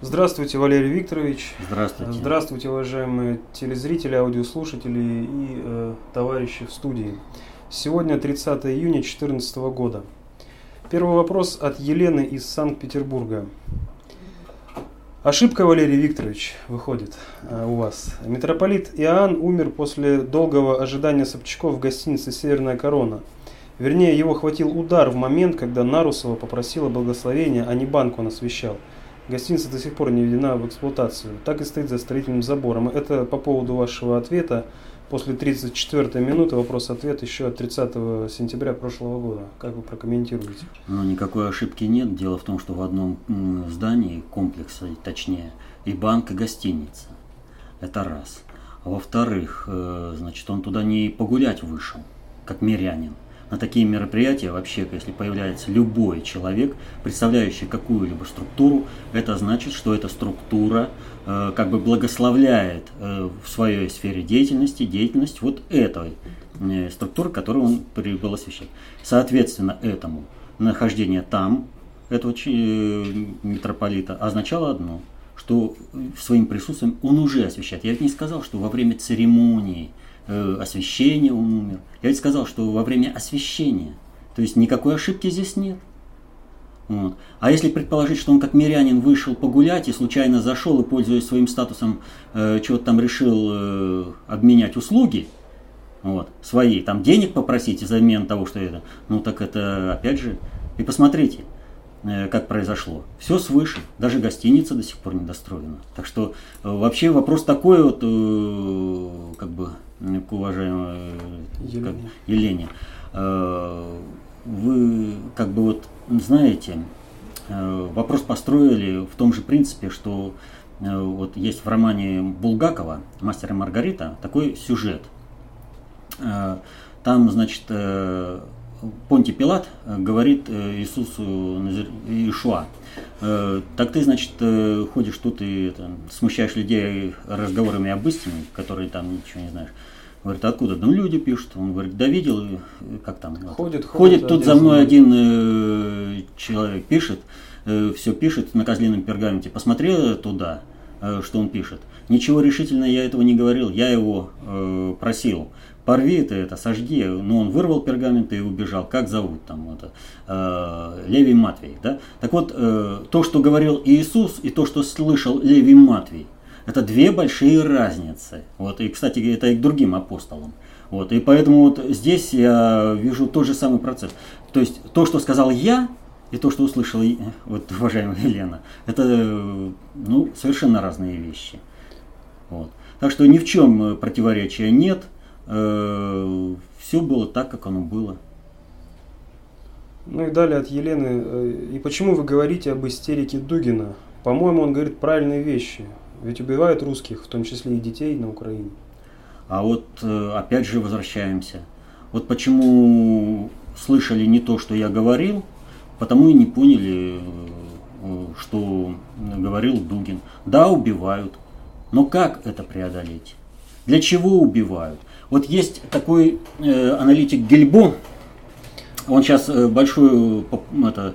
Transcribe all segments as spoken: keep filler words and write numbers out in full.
Здравствуйте, Валерий Викторович. Здравствуйте. Здравствуйте, уважаемые телезрители, аудиослушатели и э, товарищи в студии. Сегодня тридцатое июня две тысячи четырнадцатого года. Первый вопрос от Елены из Санкт-Петербурга. Ошибка, Валерий Викторович, выходит э, у вас. Митрополит Иоанн умер после долгого ожидания Собчаков в гостинице «Северная корона». Вернее, его хватил удар в момент, когда Нарусова попросила благословения, а не банку он освещал. Гостиница до сих пор не введена в эксплуатацию. Так и стоит за строительным забором. Это по поводу вашего ответа. После тридцать четвёртой минуты вопрос-ответ еще от тридцатого сентября прошлого года. Как вы прокомментируете? Ну, никакой ошибки нет. Дело в том, что в одном здании, комплекса, точнее, и банк, и гостиница. Это раз. А во-вторых, значит, он туда не погулять вышел, как мирянин. На такие мероприятия вообще, если появляется любой человек, представляющий какую-либо структуру, это значит, что эта структура э, как бы благословляет э, в своей сфере деятельности деятельность вот этой э, структуры, которую он прибыл освещать. Соответственно, этому нахождение там этого э, митрополита означало одно, что своим присутствием он уже освещает. Я ведь не сказал, что во время церемонии освещение он умер. Я ведь сказал, что во время освещения. То есть никакой ошибки здесь нет. Вот. А если предположить, что он как мирянин вышел погулять и случайно зашел и, пользуясь своим статусом, э, чего-то там решил э, обменять услуги, вот, свои, там денег попросить взамен того, что это, ну так это опять же. И посмотрите, э, как произошло. Все свыше. Даже гостиница до сих пор не достроена. Так что э, вообще вопрос такой вот, э, как бы, к уважаемой Елене. Елене, вы как бы вот знаете, вопрос построили в том же принципе, что вот есть в романе Булгакова «Мастера и Маргарита» такой сюжет. Там, значит, Понтий Пилат говорит Иисусу Ишуа: так ты, значит, ходишь тут и там, смущаешь людей разговорами об истине, которые там ничего не знаешь. Говорит, откуда? Ну, люди пишут. Он говорит, да видел, как там. Ходит, ходит, ходит тут за мной один э, человек, пишет, э, все пишет на козлином пергаменте. Посмотрел туда, э, что он пишет. Ничего решительно я этого не говорил, я его э, просил. Порви ты это, сожги. Но он вырвал пергамент и убежал. Как зовут там это? Э, Левий Матвей. Да? Так вот, э, то, что говорил Иисус, и то, что слышал Левий Матвей, это две большие разницы. Вот. И, кстати, это и к другим апостолам. Вот. И поэтому вот здесь я вижу тот же самый процесс. То есть, то, что сказал я, и то, что услышала вот, уважаемая Елена, это ну, совершенно разные вещи. Вот. Так что ни в чем противоречия нет. Все было так, как оно было. Ну и далее от Елены. И почему вы говорите об истерике Дугина? По-моему, он говорит правильные вещи. Ведь убивают русских, в том числе и детей, на Украине. А вот опять же возвращаемся. Вот почему слышали не то, что я говорил, потому и не поняли, что говорил Дугин. Да, убивают. Но как это преодолеть? Для чего убивают? Вот есть такой э, аналитик Гильбо, он сейчас э, большой это,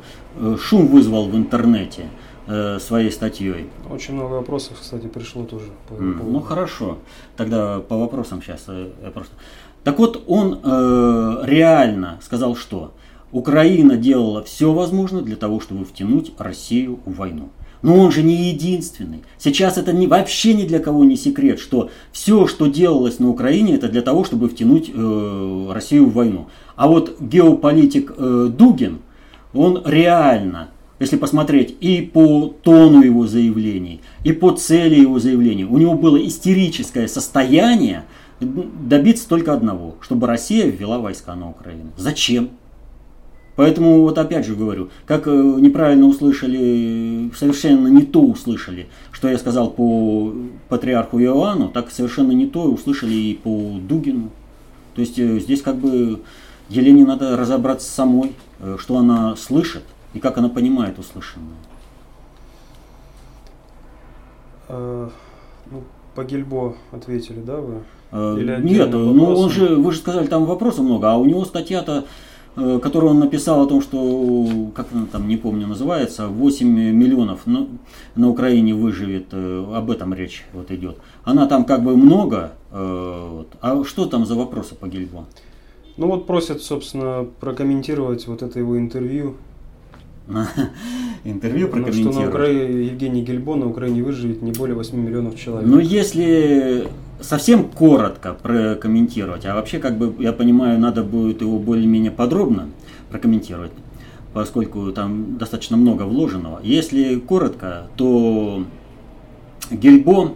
шум вызвал в интернете э, своей статьей. Очень много вопросов, кстати, пришло тоже. По, mm, по... Ну хорошо, тогда по вопросам сейчас. Э, просто. Так вот, он э, реально сказал, что Украина делала все возможное для того, чтобы втянуть Россию в войну. Но он же не единственный. Сейчас это не, вообще ни для кого не секрет, что все, что делалось на Украине, это для того, чтобы втянуть э, Россию в войну. А вот геополитик э, Дугин, он реально, если посмотреть и по тону его заявлений, и по цели его заявлений, у него было истерическое состояние добиться только одного, чтобы Россия ввела войска на Украину. Зачем? Поэтому вот опять же говорю, как неправильно услышали, совершенно не то услышали, что я сказал по патриарху Иоанну, так совершенно не то услышали и по Дугину. То есть здесь как бы Елене надо разобраться самой, что она слышит и как она понимает услышанное. А, ну, по Гильбо ответили, да, вы? А, нет, ну он же, вы же сказали, там вопросов много, а у него статья-то которую он написал о том, что, как она там, не помню, называется, восемь миллионов на, на Украине выживет, об этом речь вот идет. Она там как бы много, а что там за вопросы по Гильбо? Ну вот просят, собственно, прокомментировать вот это его интервью. Интервью прокомментировать? Что на Украине, Евгений Гильбо, на Украине выживет не более восемь миллионов человек. Ну если... Совсем коротко прокомментировать, а вообще, как бы, я понимаю, надо будет его более-менее подробно прокомментировать, поскольку там достаточно много вложенного. Если коротко, то Гильбо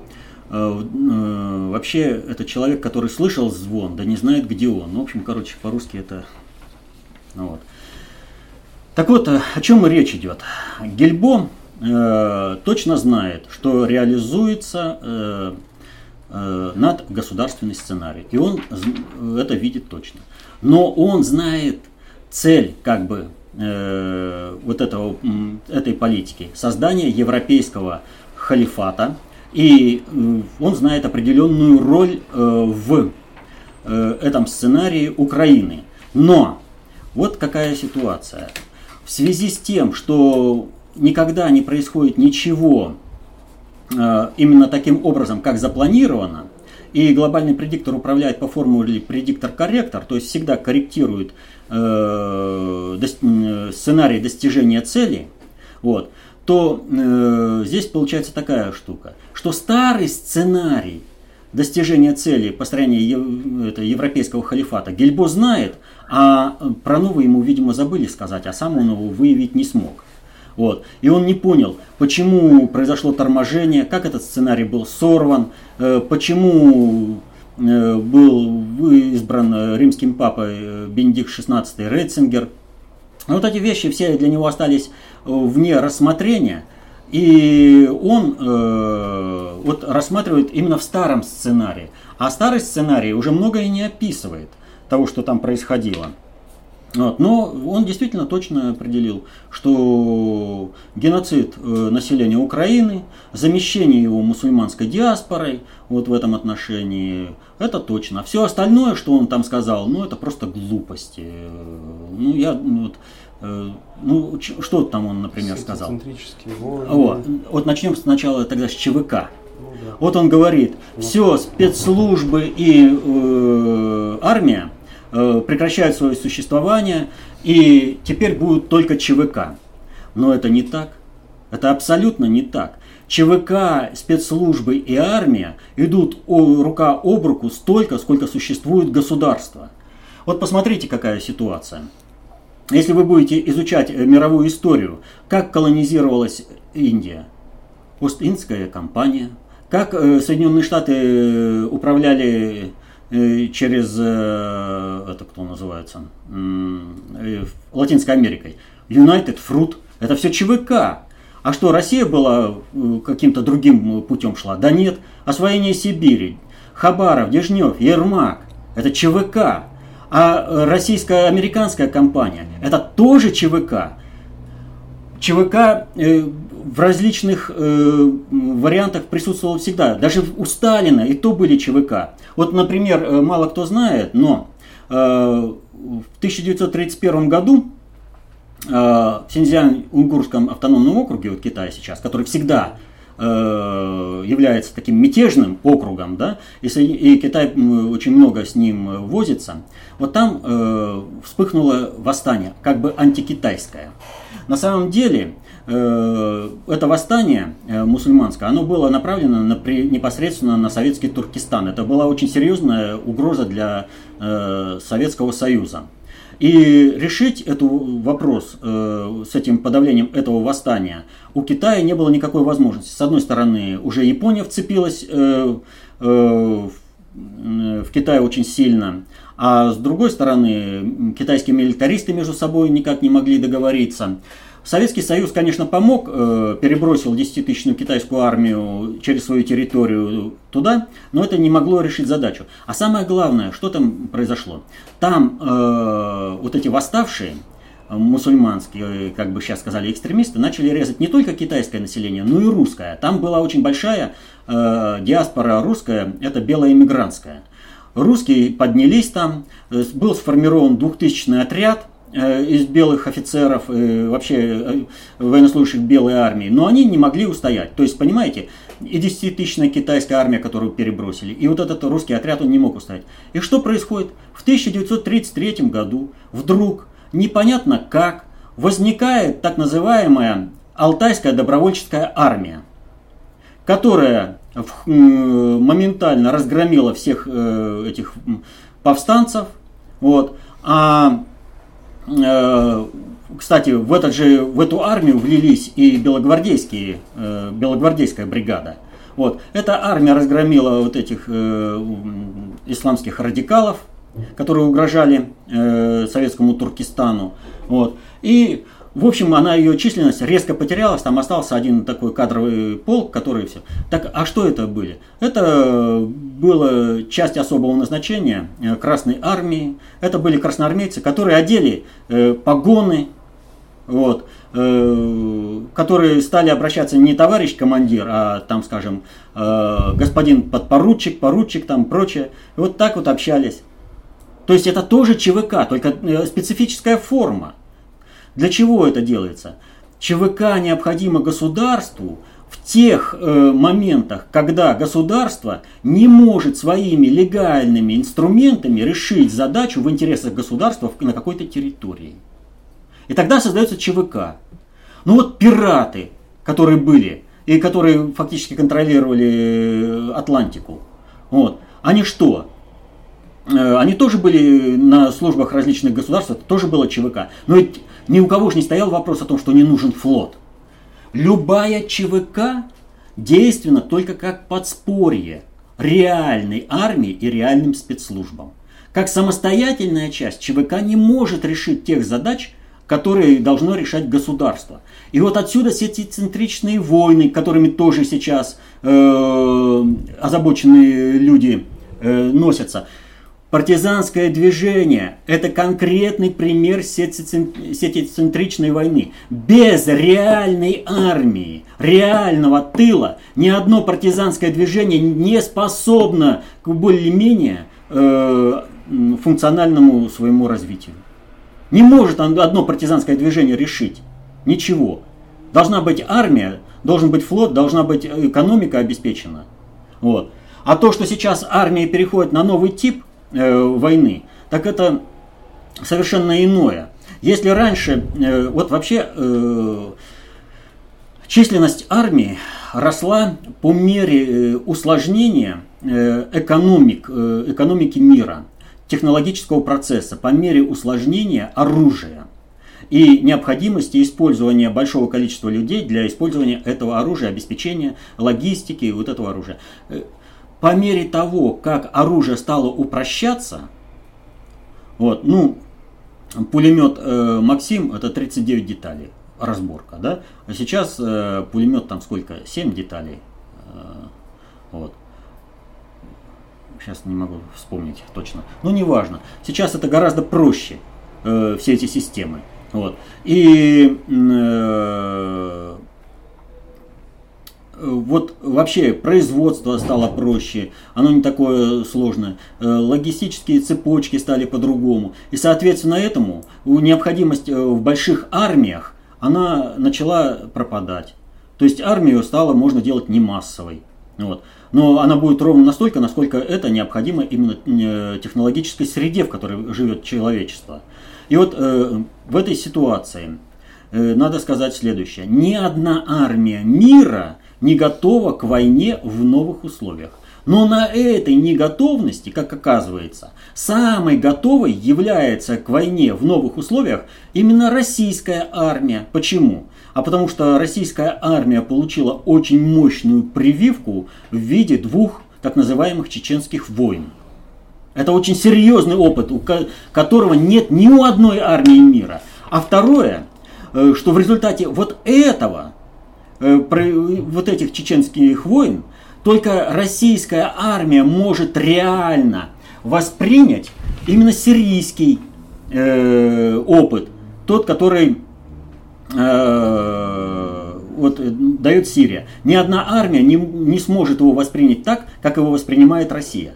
э, э, вообще это человек, который слышал звон, да не знает, где он. Ну, в общем, короче, по-русски это... Ну, вот. Так вот, о чем речь идет. Гильбо э, точно знает, что реализуется... Э, над государственный сценарий. И он это видит точно. Но он знает цель, как бы, э, вот этого, этой политики. Создание европейского халифата. И э, он знает определенную роль э, в э, этом сценарии Украины. Но вот какая ситуация. В связи с тем, что никогда не происходит ничего именно таким образом, как запланировано, и глобальный предиктор управляет по формуле предиктор-корректор, то есть всегда корректирует э, до, сценарий достижения цели, вот, то э, здесь получается такая штука, что старый сценарий достижения цели построения ев, это, европейского халифата Гильбо знает, а про новый ему, видимо, забыли сказать, а сам он его выявить не смог. Вот. И он не понял, почему произошло торможение, как этот сценарий был сорван, почему был избран римским папой Бенедикт шестнадцатый Ретцингер. Вот эти вещи все для него остались вне рассмотрения, и он вот рассматривает именно в старом сценарии. А старый сценарий уже многое не описывает того, что там происходило. Вот. Но он действительно точно определил, что геноцид э, населения Украины, замещение его мусульманской диаспорой, вот в этом отношении, это точно. Все остальное, что он там сказал, ну это просто глупости. Ну, я, вот, э, ну что там он, например, сказал? Вот. вот начнем сначала тогда с ЧВК. Ну, да. Вот он говорит, все, спецслужбы и э, армия прекращают свое существование, и теперь будут только ЧВК. Но это не так. Это абсолютно не так. ЧВК, спецслужбы и армия идут рука об руку столько, сколько существует государство. Вот посмотрите, какая ситуация. Если вы будете изучать мировую историю, как колонизировалась Индия, Ост-Индская компания, как Соединенные Штаты управляли через, это кто называется, Латинской Америкой, United Fruit, это все ЧВК. А что, Россия была каким-то другим путем шла? Да нет, освоение Сибири, Хабаров, Дежнев, Ермак, это ЧВК. А российско-американская компания, это тоже ЧВК. ЧВК в различных э, вариантах присутствовало всегда. Даже у Сталина и то были ЧВК. Вот, например, мало кто знает, но э, в тысяча девятьсот тридцать первом году э, в Синьцзян-Уйгурском автономном округе, вот Китая сейчас, который всегда э, является таким мятежным округом, да, и, и Китай очень много с ним возится, вот там э, вспыхнуло восстание, как бы антикитайское. На самом деле... Это восстание мусульманское, оно было направлено на, непосредственно на советский Туркестан. Это была очень серьезная угроза для э, Советского Союза. И решить этот вопрос э, с этим подавлением этого восстания у Китая не было никакой возможности. С одной стороны, уже Япония вцепилась э, э, в Китай очень сильно, а с другой стороны, китайские милитаристы между собой никак не могли договориться. Советский Союз, конечно, помог, перебросил десятитысячную китайскую армию через свою территорию туда, но это не могло решить задачу. А самое главное, что там произошло? Там э, вот эти восставшие, мусульманские, как бы сейчас сказали, экстремисты, начали резать не только китайское население, но и русское. Там была очень большая э, диаспора русская, это белоэмигрантская. Русские поднялись там, был сформирован двухтысячный отряд, из белых офицеров, вообще военнослужащих белой армии, но они не могли устоять. То есть, понимаете, и десятитысячная китайская армия, которую перебросили, и вот этот русский отряд, он не мог устоять. И что происходит? В тысяча девятьсот тридцать третьем году вдруг, непонятно как, возникает так называемая Алтайская добровольческая армия, которая моментально разгромила всех этих повстанцев. Вот. А кстати, в, этот же, в эту армию влились и белогвардейские, белогвардейская бригада. Вот. Эта армия разгромила вот этих э, исламских радикалов, которые угрожали э, советскому Туркестану. Вот. И, в общем, она ее численность резко потерялась. Там остался один такой кадровый полк, который все. Так, а что это были? Это была часть особого назначения Красной Армии. Это были красноармейцы, которые одели э, погоны, вот, э, которые стали обращаться не товарищ командир, а там, скажем, э, господин подпоручик, поручик, там прочее. И вот так вот общались. То есть это тоже ЧВК, только э, специфическая форма. Для чего это делается? ЧВК необходимо государству в тех э, моментах, когда государство не может своими легальными инструментами решить задачу в интересах государства на какой-то территории. И тогда создается ЧВК. Ну вот пираты, которые были, и которые фактически контролировали Атлантику, вот, они что? Они тоже были на службах различных государств, это тоже было ЧВК. Но ведь ни у кого же не стоял вопрос о том, что не нужен флот. Любая ЧВК действенна только как подспорье реальной армии и реальным спецслужбам. Как самостоятельная часть ЧВК не может решить тех задач, которые должно решать государство. И вот отсюда все эти центричные войны, которыми тоже сейчас э, озабоченные люди э, носятся. Партизанское движение – это конкретный пример сетицентричной войны. Без реальной армии, реального тыла, ни одно партизанское движение не способно к более-менее э, функциональному своему развитию. Не может одно партизанское движение решить ничего. Должна быть армия, должен быть флот, должна быть экономика обеспечена. Вот. А то, что сейчас армия переходит на новый тип войны, так это совершенно иное. Если раньше, вот вообще численность армии росла по мере усложнения экономик, экономики мира, технологического процесса, по мере усложнения оружия и необходимости использования большого количества людей для использования этого оружия, обеспечения логистики вот этого оружия. По мере того, как оружие стало упрощаться, вот, ну, пулемет э, «Максим» это тридцать девять деталей, разборка, да? А сейчас э, пулемет там сколько? семь деталей. Э, вот. Сейчас не могу вспомнить точно. Но неважно. Сейчас это гораздо проще, э, все эти системы. Вот. И... Э, Вот вообще производство стало проще, оно не такое сложное, логистические цепочки стали по-другому. И соответственно этому необходимость в больших армиях, она начала пропадать. То есть армию стало можно делать не массовой. Вот. Но она будет ровно настолько, насколько это необходимо именно технологической среде, в которой живет человечество. И вот э, в этой ситуации э, надо сказать следующее. Ни одна армия мира не готова к войне в новых условиях. Но на этой неготовности, как оказывается, самой готовой является к войне в новых условиях именно российская армия. Почему? А потому что российская армия получила очень мощную прививку в виде двух так называемых чеченских войн. Это очень серьезный опыт, у которого нет ни у одной армии мира. А второе, что в результате вот этого... вот этих чеченских войн, только российская армия может реально воспринять именно сирийский э, опыт, тот, который э, вот, дает Сирия. Ни одна армия не, не сможет его воспринять так, как его воспринимает Россия.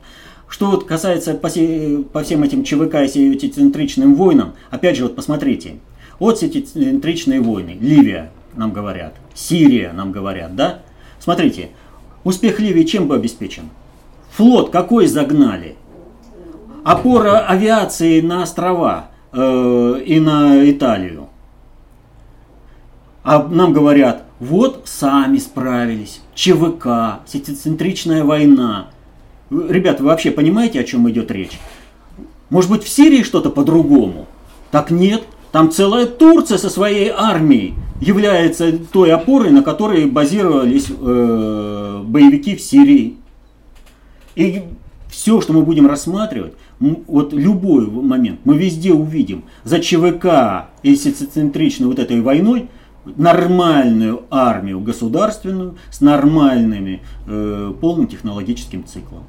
Что вот касается по, се... по всем этим ЧВК и сиотицентричным войнам, опять же, вот посмотрите, вот сиотицентричные войны, Ливия нам говорят, Сирия нам говорят, да? Смотрите, успех Ливии чем бы обеспечен? Флот какой загнали? Опора авиации на острова э, и на Италию. А нам говорят, вот сами справились, ЧВК, сиотицентричная война. Ребят, вы вообще понимаете, о чем идет речь? Может быть, в Сирии что-то по-другому? Так нет. Там целая Турция со своей армией является той опорой, на которой базировались э, боевики в Сирии. И все, что мы будем рассматривать, вот любой момент, мы везде увидим за ЧВК и сиотицентричной вот этой войной нормальную армию государственную с нормальными э, полным технологическим циклом.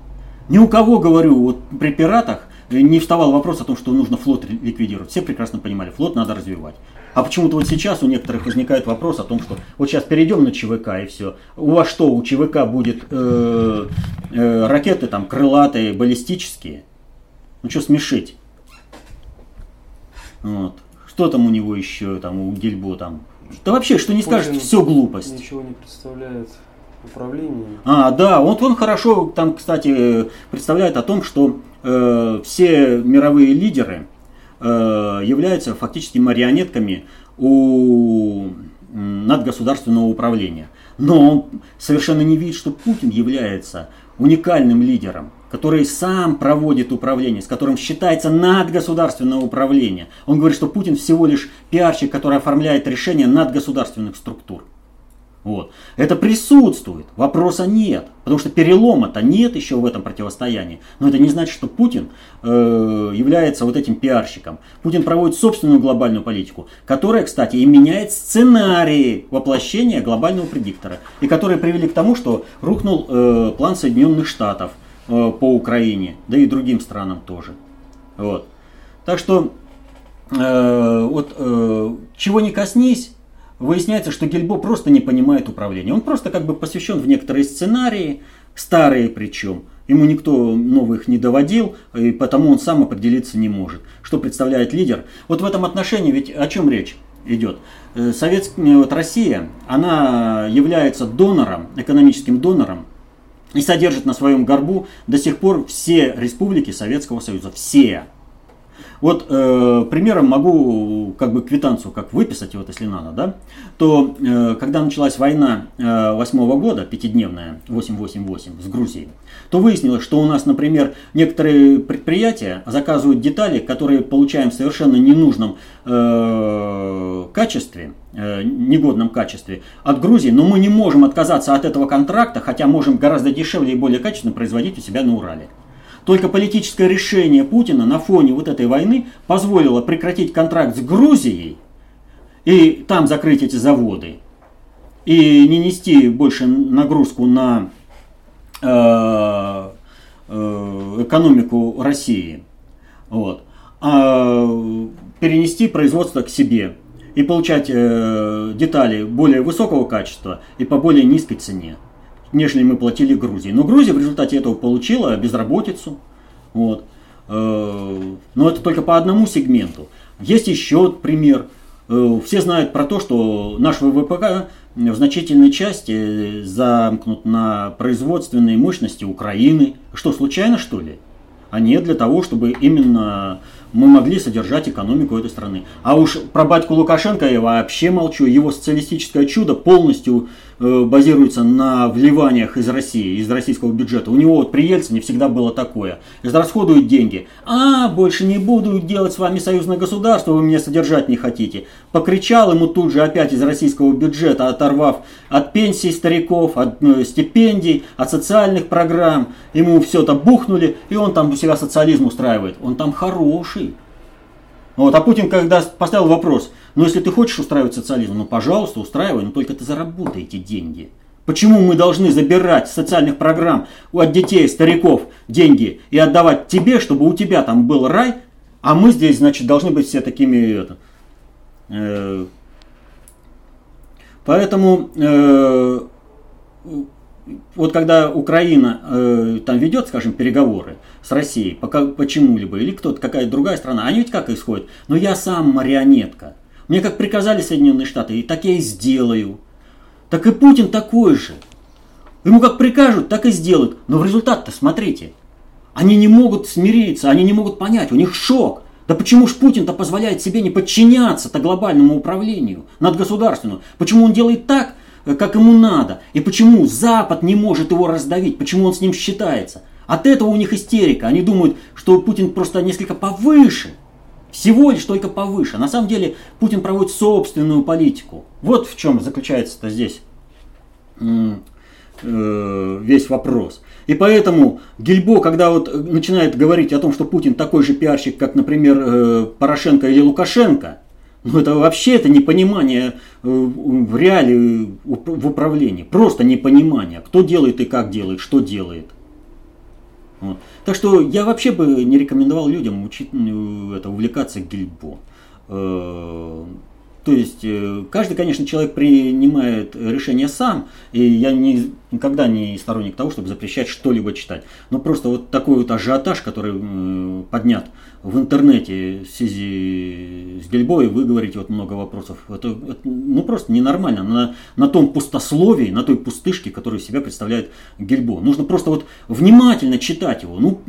Ни у кого, говорю, вот при пиратах не вставал вопрос о том, что нужно флот ликвидировать. Все прекрасно понимали, флот надо развивать. А почему-то вот сейчас у некоторых возникает вопрос о том, что вот сейчас перейдем на ЧВК и все. У вас что, у ЧВК будут э, э, ракеты там крылатые, баллистические? Ну что смешить? Вот. Что там у него еще, там у Гильбо там? Да вообще, что не скажешь, все глупость. Ничего не представляет. Управление. А, да, вот он хорошо там, кстати, представляет о том, что э, все мировые лидеры э, являются фактически марионетками у надгосударственного управления. Но он совершенно не видит, что Путин является уникальным лидером, который сам проводит управление, с которым считается надгосударственное управление. Он говорит, что Путин всего лишь пиарщик, который оформляет решения надгосударственных структур. Вот. Это присутствует, вопроса нет, потому что перелома-то нет еще в этом противостоянии. Но это не значит, что Путин э, является вот этим пиарщиком. Путин проводит собственную глобальную политику, которая, кстати, и меняет сценарии воплощения глобального предиктора, и которые привели к тому, что рухнул э, план Соединенных Штатов э, по Украине, да и другим странам тоже. Вот. Так что, э, вот, э, чего не коснись, выясняется, что Гильбо просто не понимает управления. Он просто как бы посвящен в некоторые сценарии, старые причем. Ему никто новых не доводил, и потому он сам определиться не может, что представляет лидер. Вот в этом отношении ведь о чем речь идет? Советская, вот Россия, она является донором, экономическим донором, и содержит на своем горбу до сих пор все республики Советского Союза. Все. Вот э, примером могу как бы квитанцию как выписать, вот если надо, да, то э, когда началась война восьмого э, года, пятидневная, восемь восемь восемь, с Грузией, то выяснилось, что у нас, например, некоторые предприятия заказывают детали, которые получаем в совершенно ненужном э, качестве, э, негодном качестве от Грузии, но мы не можем отказаться от этого контракта, хотя можем гораздо дешевле и более качественно производить у себя на Урале. Только политическое решение Путина на фоне вот этой войны позволило прекратить контракт с Грузией и там закрыть эти заводы и не нести больше нагрузку на э, э, экономику России, вот, а перенести производство к себе и получать э, детали более высокого качества и по более низкой цене, нежели мы платили Грузии. Но Грузия в результате этого получила безработицу. Вот. Но это только по одному сегменту. Есть еще пример. Все знают про то, что наш ВВП в значительной части замкнут на производственные мощности Украины. Что, случайно, что ли? А не для того, чтобы именно мы могли содержать экономику этой страны. А уж про батьку Лукашенко я вообще молчу. Его социалистическое чудо полностью э, базируется на вливаниях из России, из российского бюджета. У него вот при Ельцине всегда было такое. Израсходуют деньги. А, больше не буду делать с вами союзное государство, вы меня содержать не хотите. Покричал ему тут же опять из российского бюджета, оторвав от пенсий стариков, от ну, стипендий, от социальных программ. Ему все это бухнули, и он там у себя социализм устраивает. Он там хороший. Вот. А Путин когда поставил вопрос, ну если ты хочешь устраивать социализм, ну пожалуйста, устраивай, но только ты заработай эти деньги. Почему мы должны забирать с социальных программ от детей, стариков деньги и отдавать тебе, чтобы у тебя там был рай, а мы здесь, значит, должны быть все такими... Это, э, поэтому... Э, вот когда Украина э, там ведет, скажем, переговоры с Россией по, по чему-либо, или кто-то, какая-то другая страна, они ведь как исходят? Но я сам марионетка. Мне как приказали Соединенные Штаты, и так я и сделаю. Так и Путин такой же. Ему как прикажут, так и сделают. Но в результат-то, смотрите, они не могут смириться, они не могут понять, у них шок. Да почему ж Путин-то позволяет себе не подчиняться-то глобальному управлению надгосударственному? Почему он делает так, как ему надо? И почему Запад не может его раздавить? Почему он с ним считается? От этого у них истерика. Они думают, что Путин просто несколько повыше. Всего лишь только повыше. На самом деле Путин проводит собственную политику. Вот в чем заключается-то здесь весь вопрос. И поэтому Гильбо, когда вот начинает говорить о том, что Путин такой же пиарщик, как, например, Порошенко или Лукашенко, ну это вообще это непонимание в реалии в управлении. Просто непонимание, кто делает и как делает, что делает. Вот. Так что я вообще бы не рекомендовал людям учить, это, увлекаться Гильбо. То есть каждый, конечно, человек принимает решение сам, и я не, никогда не сторонник того, чтобы запрещать что-либо читать. Но просто вот такой вот ажиотаж, который поднят в интернете в связи с Гильбо, и вы говорите вот много вопросов, это, это ну, просто ненормально. На, на том пустословии, на той пустышке, которую себя представляет Гильбо. Нужно просто вот внимательно читать его. Ну,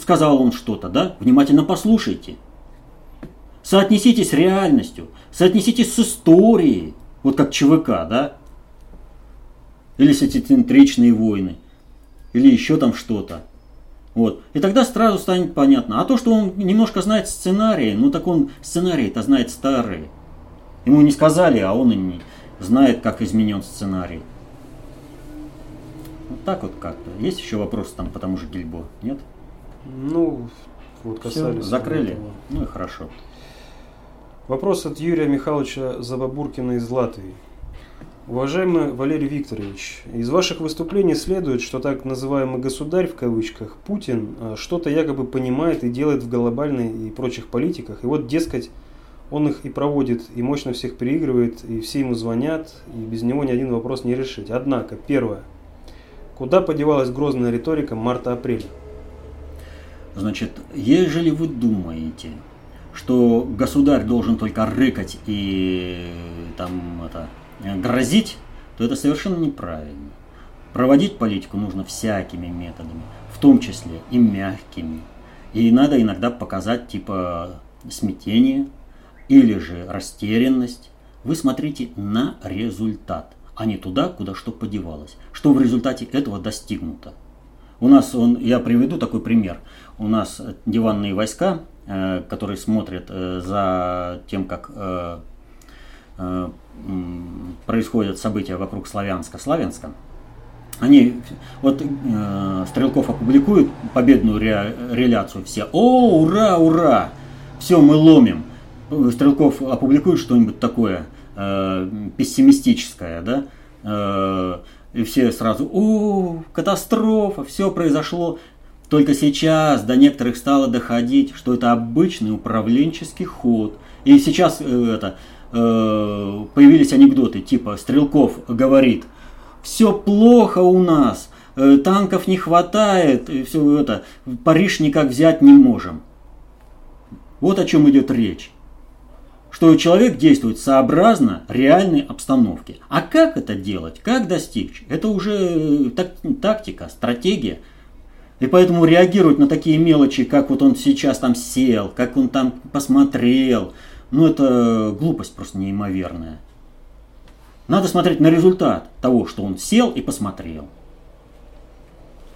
сказал он что-то, да? Внимательно послушайте. Соотнеситесь с реальностью, соотнеситесь с историей, вот как ЧВК, да? Или сетицентричные войны, или еще там что-то. Вот. И тогда сразу станет понятно. А то, что он немножко знает сценарии, ну так он сценарии-то знает старые. Ему не сказали, а он и не знает, как изменен сценарий. Вот так вот как-то. Есть еще вопросы там по тому же Гильбо? Нет? Ну, вот касались. Все, закрыли? Этого. Ну и хорошо. Вопрос от Юрия Михайловича Забабуркина из Латвии. Уважаемый Валерий Викторович, из ваших выступлений следует, что так называемый «государь» в кавычках Путин что-то якобы понимает и делает в глобальной и прочих политиках. И вот, дескать, он их и проводит, и мощно всех переигрывает, и все ему звонят, и без него ни один вопрос не решить. Однако, первое. Куда подевалась грозная риторика марта-апреля? Значит, ежели вы думаете, что государь должен только рыкать и там, это, грозить, то это совершенно неправильно. Проводить политику нужно всякими методами, в том числе и мягкими. И надо иногда показать типа смятение или же растерянность. Вы смотрите на результат, а не туда, куда что подевалось, что в результате этого достигнуто. У нас, он, я приведу такой пример, у нас диванные войска, э, которые смотрят э, за тем, как э, э, происходят события вокруг Славянска, Славянска, они, вот э, Стрелков опубликует победную ре, реляцию, все, о, ура, ура, все, мы ломим. Стрелков опубликует что-нибудь такое э, пессимистическое, да, э, и все сразу, о, катастрофа, все произошло. Только сейчас до некоторых стало доходить, что это обычный управленческий ход. И сейчас это, появились анекдоты, типа Стрелков говорит, все плохо у нас, танков не хватает, и все это, Париж никак взять не можем. Вот о чем идет речь. Что человек действует сообразно реальной обстановке. А как это делать, как достичь, это уже тактика, стратегия. И поэтому реагировать на такие мелочи, как вот он сейчас там сел, как он там посмотрел, ну это глупость просто неимоверная. Надо смотреть на результат того, что он сел и посмотрел.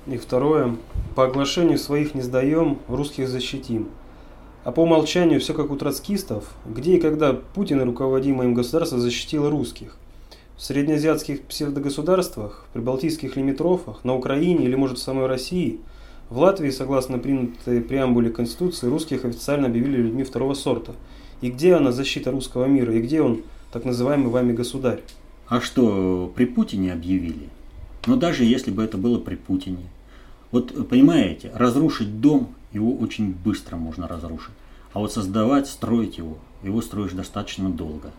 И второе. По оглашению своих не сдаем, русских защитим. А по умолчанию все как у троцкистов, где и когда Путин и руководимое им государство защитило русских. В среднеазиатских псевдогосударствах, в прибалтийских лимитрофах, на Украине или, может, в самой России, в Латвии, согласно принятой преамбуле Конституции, русских официально объявили людьми второго сорта. И где она, защита русского мира, и где он, так называемый вами государь? А что, при Путине объявили? Но даже если бы это было при Путине. Вот, понимаете, разрушить дом... Его очень быстро можно разрушить. А вот создавать, строить его, его строишь достаточно долго.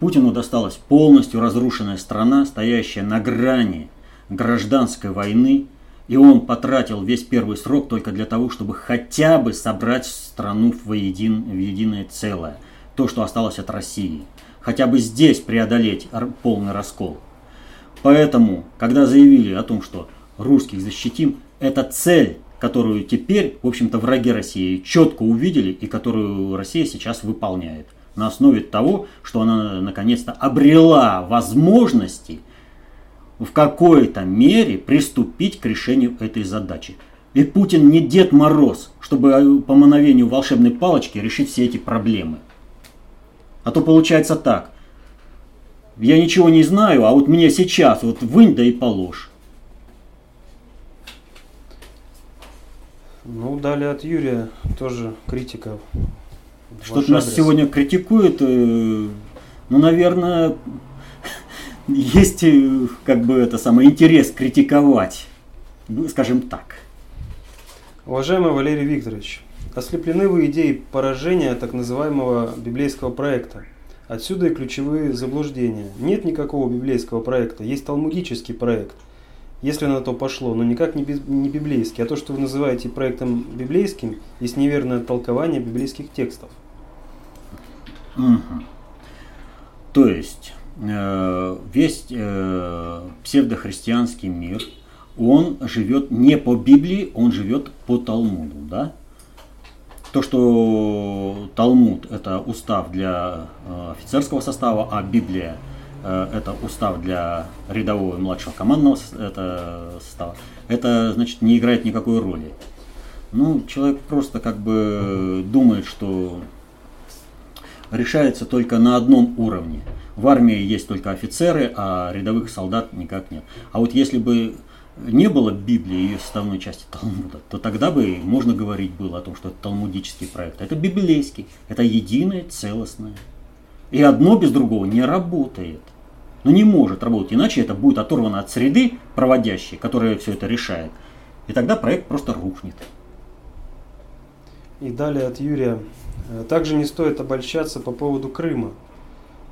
Путину досталась полностью разрушенная страна, стоящая на грани гражданской войны, и он потратил весь первый срок только для того, чтобы хотя бы собрать страну в, воедин, в единое целое, то, что осталось от России. Хотя бы здесь преодолеть полный раскол. Поэтому, когда заявили о том, что русских защитим, это цель, которую теперь, в общем-то, враги России четко увидели и которую Россия сейчас выполняет. На основе того, что она наконец-то обрела возможности в какой-то мере приступить к решению этой задачи. И Путин не Дед Мороз, чтобы по мановению волшебной палочки решить все эти проблемы. А то получается так. Я ничего не знаю, а вот мне сейчас вот вынь да и положь. Ну, далее от Юрия тоже критика. Что-то нас сегодня критикует. Ну, наверное, есть как бы это самое интерес критиковать. Ну, скажем так. Уважаемый Валерий Викторович, ослеплены вы идеей поражения так называемого библейского проекта. Отсюда и ключевые заблуждения. Нет никакого библейского проекта, есть талмудический проект, если на то пошло, но никак не библейский. А то, что вы называете проектом библейским, есть неверное толкование библейских текстов. Угу. То есть э, весь э, псевдохристианский мир, он живет не по Библии, он живет по Талмуду, да? То, что Талмуд – это устав для офицерского состава, а Библия – это устав для рядового и младшего командного состава, это, значит, не играет никакой роли. Ну, человек просто как бы думает, что решается только на одном уровне. В армии есть только офицеры, а рядовых солдат никак нет. А вот если бы не было Библии и ее составной части Талмуда, то тогда бы можно говорить было о том, что это талмудический проект. Это библейский, это единое, целостное. И одно без другого не работает. Но не может работать, иначе это будет оторвано от среды проводящей, которая все это решает. И тогда проект просто рухнет. И далее от Юрия. Также не стоит обольщаться по поводу Крыма.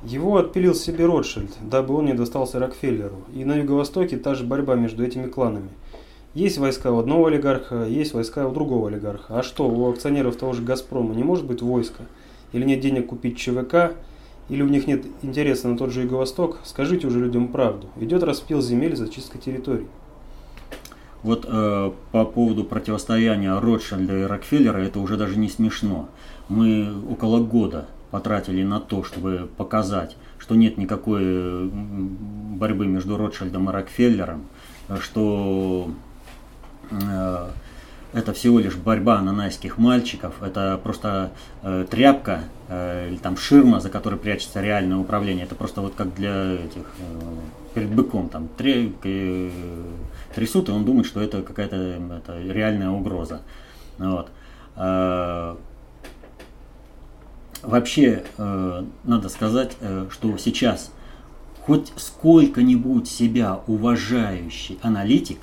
Его отпилил себе Ротшильд, дабы он не достался Рокфеллеру. И на юго-востоке та же борьба между этими кланами. Есть войска у одного олигарха, есть войска у другого олигарха. А что, у акционеров того же «Газпрома» не может быть войска? Или нет денег купить ЧВК? Или у них нет интереса на тот же юго-восток? Скажите уже людям правду. Идет распил земель, зачистка территорий. Вот э, по поводу противостояния Ротшильда и Рокфеллера, это уже даже не смешно. Мы около года потратили на то, чтобы показать, что нет никакой борьбы между Ротшильдом и Рокфеллером, что э, это всего лишь борьба нанайских мальчиков, это просто э, тряпка э, или там ширма, за которой прячется реальное управление. Это просто вот как для этих, э, перед быком там тря- э, трясут, и он думает, что это какая-то это реальная угроза. Вот. Вообще, надо сказать, что сейчас хоть сколько-нибудь себя уважающий аналитик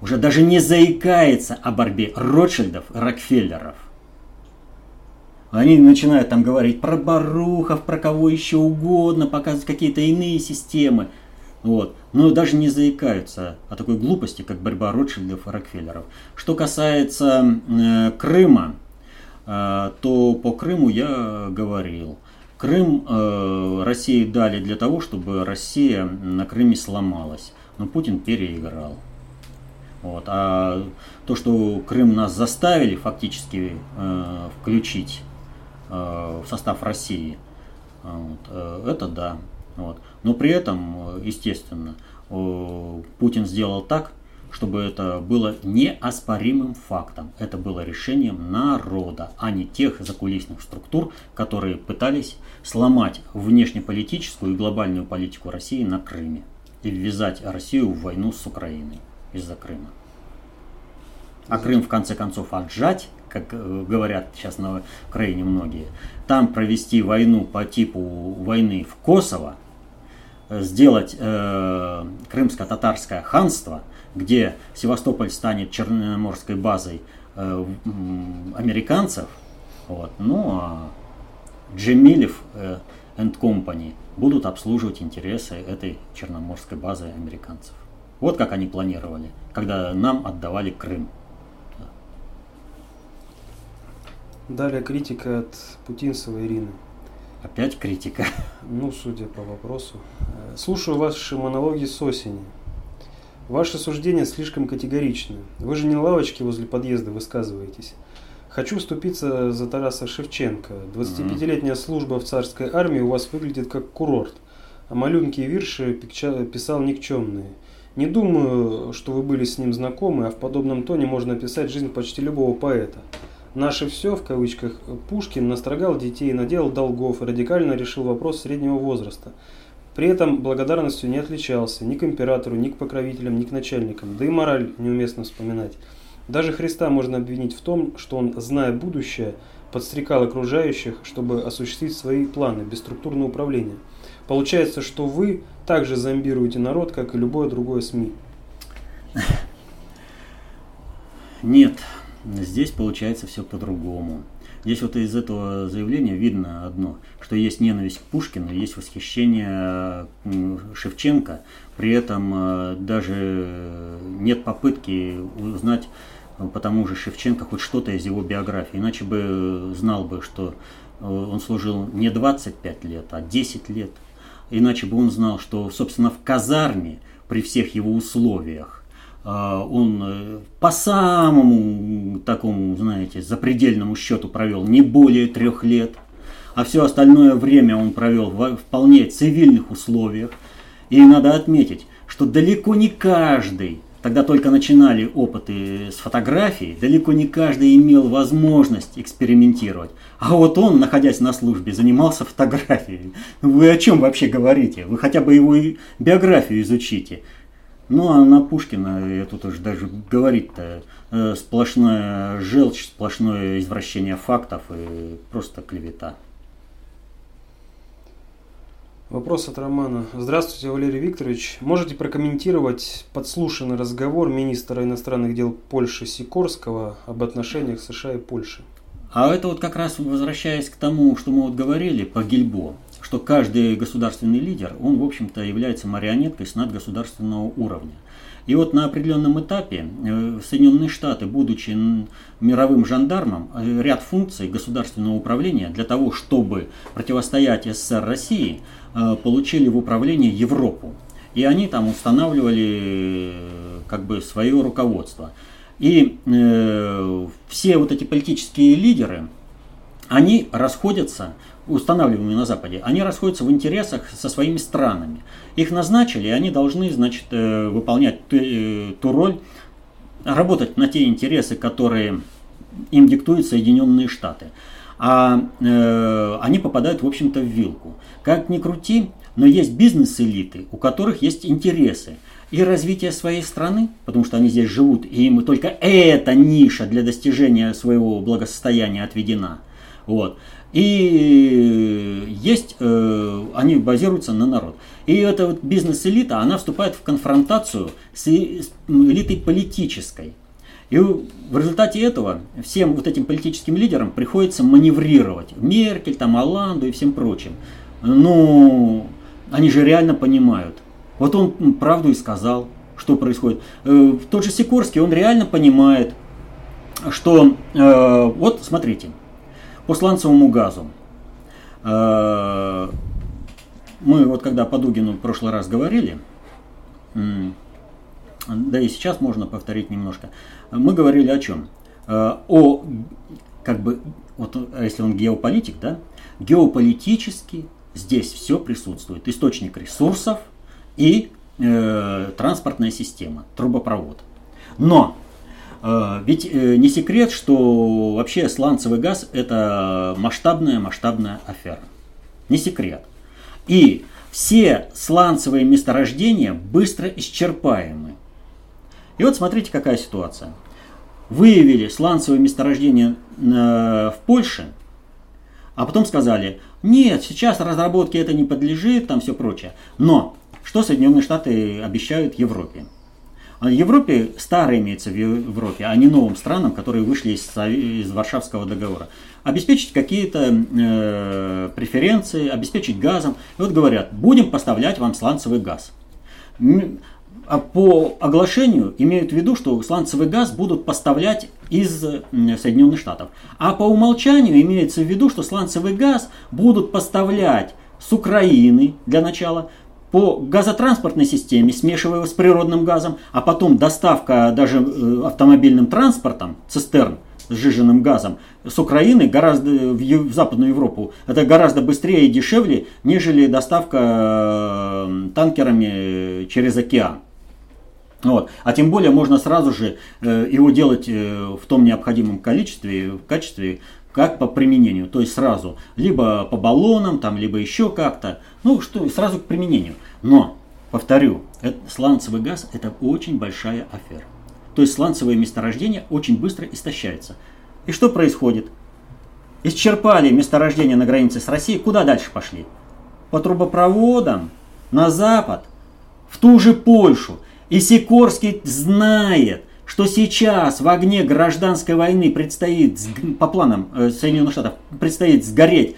уже даже не заикается о борьбе Ротшильдов и Рокфеллеров. Они начинают там говорить про Барухов, про кого еще угодно, показывать какие-то иные системы. Вот. Но даже не заикаются о такой глупости, как борьба Ротшильдов и Рокфеллеров. Что касается э, Крыма, то по Крыму я говорил. Крым э, России дали для того, чтобы Россия на Крыме сломалась. Но Путин переиграл. Вот. А то, что Крым нас заставили фактически э, включить э, в состав России, вот, э, это да. Вот. Но при этом, естественно, э, Путин сделал так, чтобы это было неоспоримым фактом. Это было решением народа, а не тех закулисных структур, которые пытались сломать внешнеполитическую и глобальную политику России на Крыме и ввязать Россию в войну с Украиной из-за Крыма. А Крым, в конце концов, отжать, как говорят сейчас на Украине многие, там провести войну по типу войны в Косово, сделать э, крымско-татарское ханство, где Севастополь станет черноморской базой э, американцев, вот, ну а Джемилев э, and Company будут обслуживать интересы этой черноморской базы американцев. Вот как они планировали, когда нам отдавали Крым. Далее критика от Путинцева Ирины. Опять критика. Ну, судя по вопросу. Слушаю ваши монологи с осени. Ваши суждения слишком категоричны. Вы же не на лавочке возле подъезда высказываетесь. Хочу вступиться за Тараса Шевченко. двадцатипятилетняя служба в царской армии у вас выглядит как курорт. А малюнки и вирши писал никчемные. Не думаю, что вы были с ним знакомы, а в подобном тоне можно описать жизнь почти любого поэта. «Наше все», в кавычках, Пушкин настрогал детей, наделал долгов, радикально решил вопрос среднего возраста. При этом благодарностью не отличался ни к императору, ни к покровителям, ни к начальникам. Да и мораль неуместно вспоминать. Даже Христа можно обвинить в том, что он, зная будущее, подстрекал окружающих, чтобы осуществить свои планы, бесструктурное управление. Получается, что вы также зомбируете народ, как и любое другое СМИ. Нет. Здесь получается все по-другому. Здесь вот из этого заявления видно одно, что есть ненависть к Пушкину, есть восхищение Шевченко, при этом даже нет попытки узнать по тому же Шевченко хоть что-то из его биографии, иначе бы знал бы, что он служил не двадцать пять лет, а десять лет, иначе бы он знал, что, собственно, в казарме при всех его условиях он по самому такому, знаете, запредельному счету провел не более трех лет, а все остальное время он провел в вполне цивильных условиях. И надо отметить, что далеко не каждый, тогда только начинали опыты с фотографией, далеко не каждый имел возможность экспериментировать. А вот он, находясь на службе, занимался фотографией. Вы о чем вообще говорите? Вы хотя бы его биографию изучите. Ну, а на Пушкина, я тут уже даже говорить-то, э, сплошная желчь, сплошное извращение фактов и просто клевета. Вопрос от Романа. Здравствуйте, Валерий Викторович. Можете прокомментировать подслушанный разговор министра иностранных дел Польши Сикорского об отношениях США и Польши? А это вот как раз возвращаясь к тому, что мы вот говорили по Гильбо, что каждый государственный лидер, он, в общем-то, является марионеткой с надгосударственного уровня. И вот на определенном этапе Соединенные Штаты, будучи мировым жандармом, ряд функций государственного управления для того, чтобы противостоять СССР России, получили в управление Европу. И они там устанавливали как бы свое руководство. И э, все вот эти политические лидеры, они расходятся, устанавливаемые на Западе, они расходятся в интересах со своими странами. Их назначили, и они должны, значит, выполнять ту, ту роль, работать на те интересы, которые им диктуют Соединенные Штаты. А э, они попадают, в общем-то, в вилку. Как ни крути, но есть бизнес-элиты, у которых есть интересы. И развитие своей страны, потому что они здесь живут, и им только эта ниша для достижения своего благосостояния отведена. Вот. И есть, э, они базируются на народ. И эта вот бизнес-элита, она вступает в конфронтацию с элитой политической. И в результате этого всем вот этим политическим лидерам приходится маневрировать. Меркель, там, Оланду и всем прочим. Но они же реально понимают. Вот он правду и сказал, что происходит. Тот же Сикорский, он реально понимает, что... Э, вот, смотрите, по сланцевому газу. Э, мы вот когда по Дугину в прошлый раз говорили, э, да и сейчас можно повторить немножко, мы говорили о чем? Э, о, как бы, вот если он геополитик, да, геополитически здесь все присутствует. Источник ресурсов, и э, транспортная система, трубопровод. Но э, ведь э, не секрет, что вообще сланцевый газ – это масштабная-масштабная афера. Не секрет. И все сланцевые месторождения быстро исчерпаемы. И вот смотрите, какая ситуация. Выявили сланцевые месторождения э, в Польше, а потом сказали, нет, сейчас разработке это не подлежит, там все прочее. Но что Соединенные Штаты обещают Европе? Европе, старые имеется в Европе, а не новым странам, которые вышли из, из Варшавского договора. Обеспечить какие-то э, преференции, обеспечить газом. И вот говорят, будем поставлять вам сланцевый газ. по оглашению имеют в виду, что сланцевый газ будут поставлять из Соединенных Штатов. А по умолчанию имеется в виду, что сланцевый газ будут поставлять с Украины для начала по газотранспортной системе, смешивая его с природным газом, а потом доставка даже автомобильным транспортом, цистерн с сжиженным газом, с Украины гораздо в Западную Европу. Это гораздо быстрее и дешевле, нежели доставка танкерами через океан. Вот. А тем более можно сразу же его делать в том необходимом количестве, в качестве, как по применению. То есть сразу, либо по баллонам, там, либо еще как-то. Ну, что, сразу к применению. Но, повторю, это, сланцевый газ – это очень большая афера. То есть сланцевое месторождение очень быстро истощается. И что происходит? Исчерпали месторождение на границе с Россией. Куда дальше пошли? По трубопроводам, на запад, в ту же Польшу. И Сикорский знает, что сейчас в огне гражданской войны предстоит, по планам Соединенных Штатов, предстоит сгореть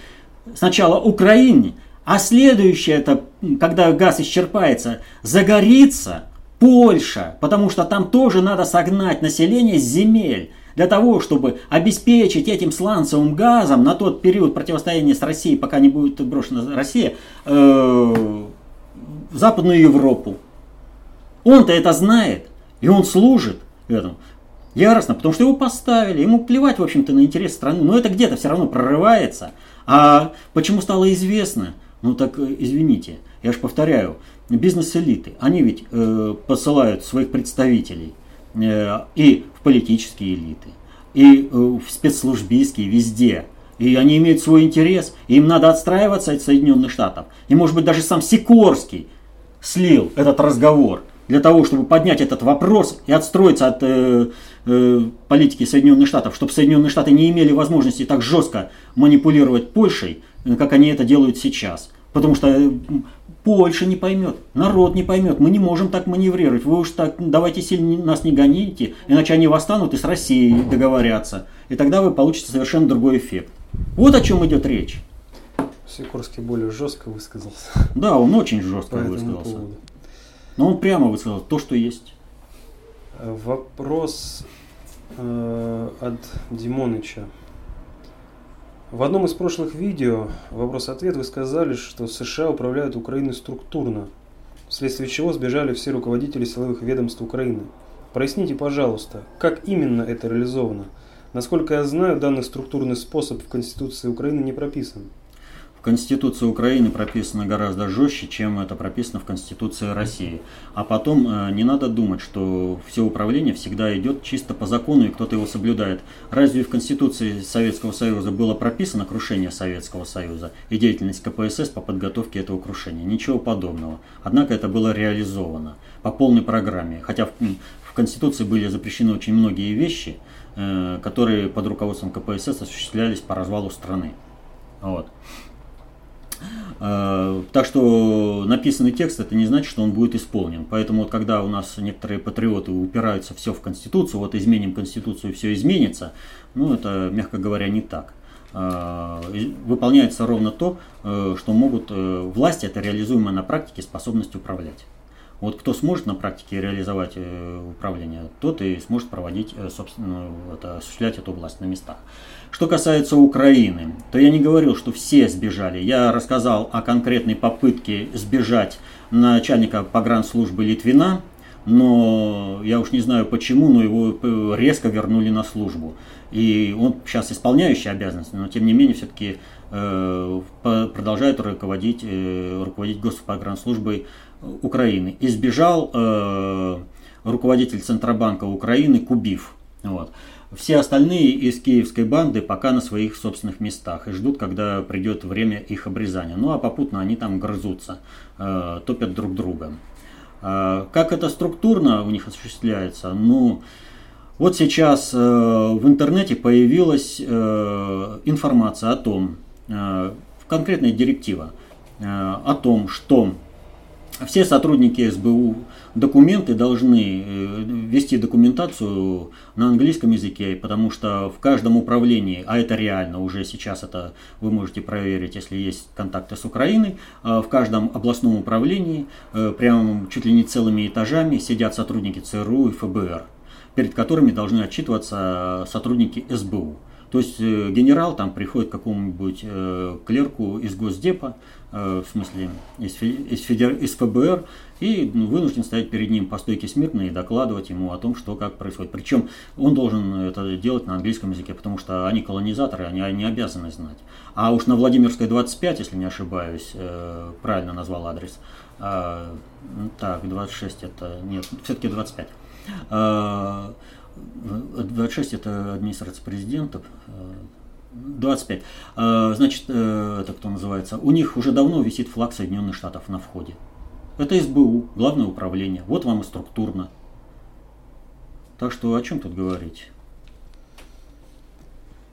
сначала Украине, а следующее, это, когда газ исчерпается, загорится Польша, потому что там тоже надо согнать население с земель для того, чтобы обеспечить этим сланцевым газом на тот период противостояния с Россией, пока не будет брошена Россия, э, Западную Европу. Он-то это знает, и он служит этому яростно, потому что его поставили, ему плевать, в общем-то, на интерес страны, но это где-то все равно прорывается. А почему стало известно? Ну так, извините, я же повторяю, бизнес-элиты, они ведь э, посылают своих представителей э, и в политические элиты, и э, в спецслужбистские, везде. И они имеют свой интерес, и им надо отстраиваться от Соединенных Штатов. И, может быть, даже сам Сикорский слил этот разговор для того, чтобы поднять этот вопрос и отстроиться от э, э, политики Соединенных Штатов, чтобы Соединенные Штаты не имели возможности так жестко манипулировать Польшей, как они это делают сейчас. Потому что Польша не поймет, народ не поймет, мы не можем так маневрировать, вы уж так давайте сильно нас не гоните, иначе они восстанут и с Россией договорятся, и тогда вы получите совершенно другой эффект. Вот о чем идет речь. Сикорский более жестко высказался. Да, он очень жестко высказался. Поводу. Но он прямо высказал то, что есть. Вопрос э, от Димоныча. В одном из прошлых видео, вопрос-ответ, вы сказали, что США управляют Украиной структурно, вследствие чего сбежали все руководители силовых ведомств Украины. Проясните, пожалуйста, как именно это реализовано? Насколько я знаю, данный структурный способ в Конституции Украины не прописан. В Конституции Украины прописано гораздо жестче, чем это прописано в Конституции России. А потом не надо думать, что все управление всегда идет чисто по закону и кто-то его соблюдает. Разве в Конституции Советского Союза было прописано крушение Советского Союза и деятельность ка пэ эс эс по подготовке этого крушения? Ничего подобного. Однако это было реализовано по полной программе. Хотя в, в Конституции были запрещены очень многие вещи, э, которые под руководством ка пэ эс эс осуществлялись по развалу страны. Вот. Так что написанный текст, это не значит, что он будет исполнен. Поэтому вот когда у нас некоторые патриоты упираются все в Конституцию, вот изменим Конституцию, все изменится, ну это, мягко говоря, не так. Выполняется ровно то, что могут власти, это реализуемая на практике способность управлять. Вот кто сможет на практике реализовать управление, тот и сможет проводить, собственно, это, осуществлять эту власть на местах. Что касается Украины, то я не говорил, что все сбежали. Я рассказал о конкретной попытке сбежать начальника погранслужбы Литвина, но я уж не знаю почему, но его резко вернули на службу. И он сейчас исполняющий обязанности, но тем не менее все-таки э, продолжает руководить, э, руководить Госпогранслужбой Украины. И сбежал э, руководитель Центробанка Украины Кубив. Вот. Все остальные из киевской банды пока на своих собственных местах и ждут, когда придет время их обрезания. Ну а попутно они там грызутся, э, топят друг друга. Э, как это структурно у них осуществляется? Ну, вот сейчас э, в интернете появилась э, информация о том, э, конкретная директива, э, о том, что Все сотрудники СБУ документы должны вести документацию на английском языке, потому что в каждом управлении, а это реально уже сейчас, это вы можете проверить, если есть контакты с Украиной, в каждом областном управлении, прям чуть ли не целыми этажами, сидят сотрудники ЦРУ и ФБР, перед которыми должны отчитываться сотрудники СБУ. То есть генерал там приходит к какому-нибудь э, клерку из Госдепа, э, в смысле из, из, Федер... из ФБР, и вынужден стоять перед ним по стойке смирно и докладывать ему о том, что как происходит. Причем он должен это делать на английском языке, потому что они колонизаторы, они, они обязаны знать. А уж на Владимирской двадцать пять, если не ошибаюсь, э, правильно назвал адрес, э, так, двадцать шесть это, нет, все-таки двадцать пять. Э, двадцать шесть это администрация президента, двадцать пять, значит, это кто называется, у них уже давно висит флаг Соединенных Штатов на входе. Это СБУ, главное управление, вот вам и структурно. Так что о чем тут говорить?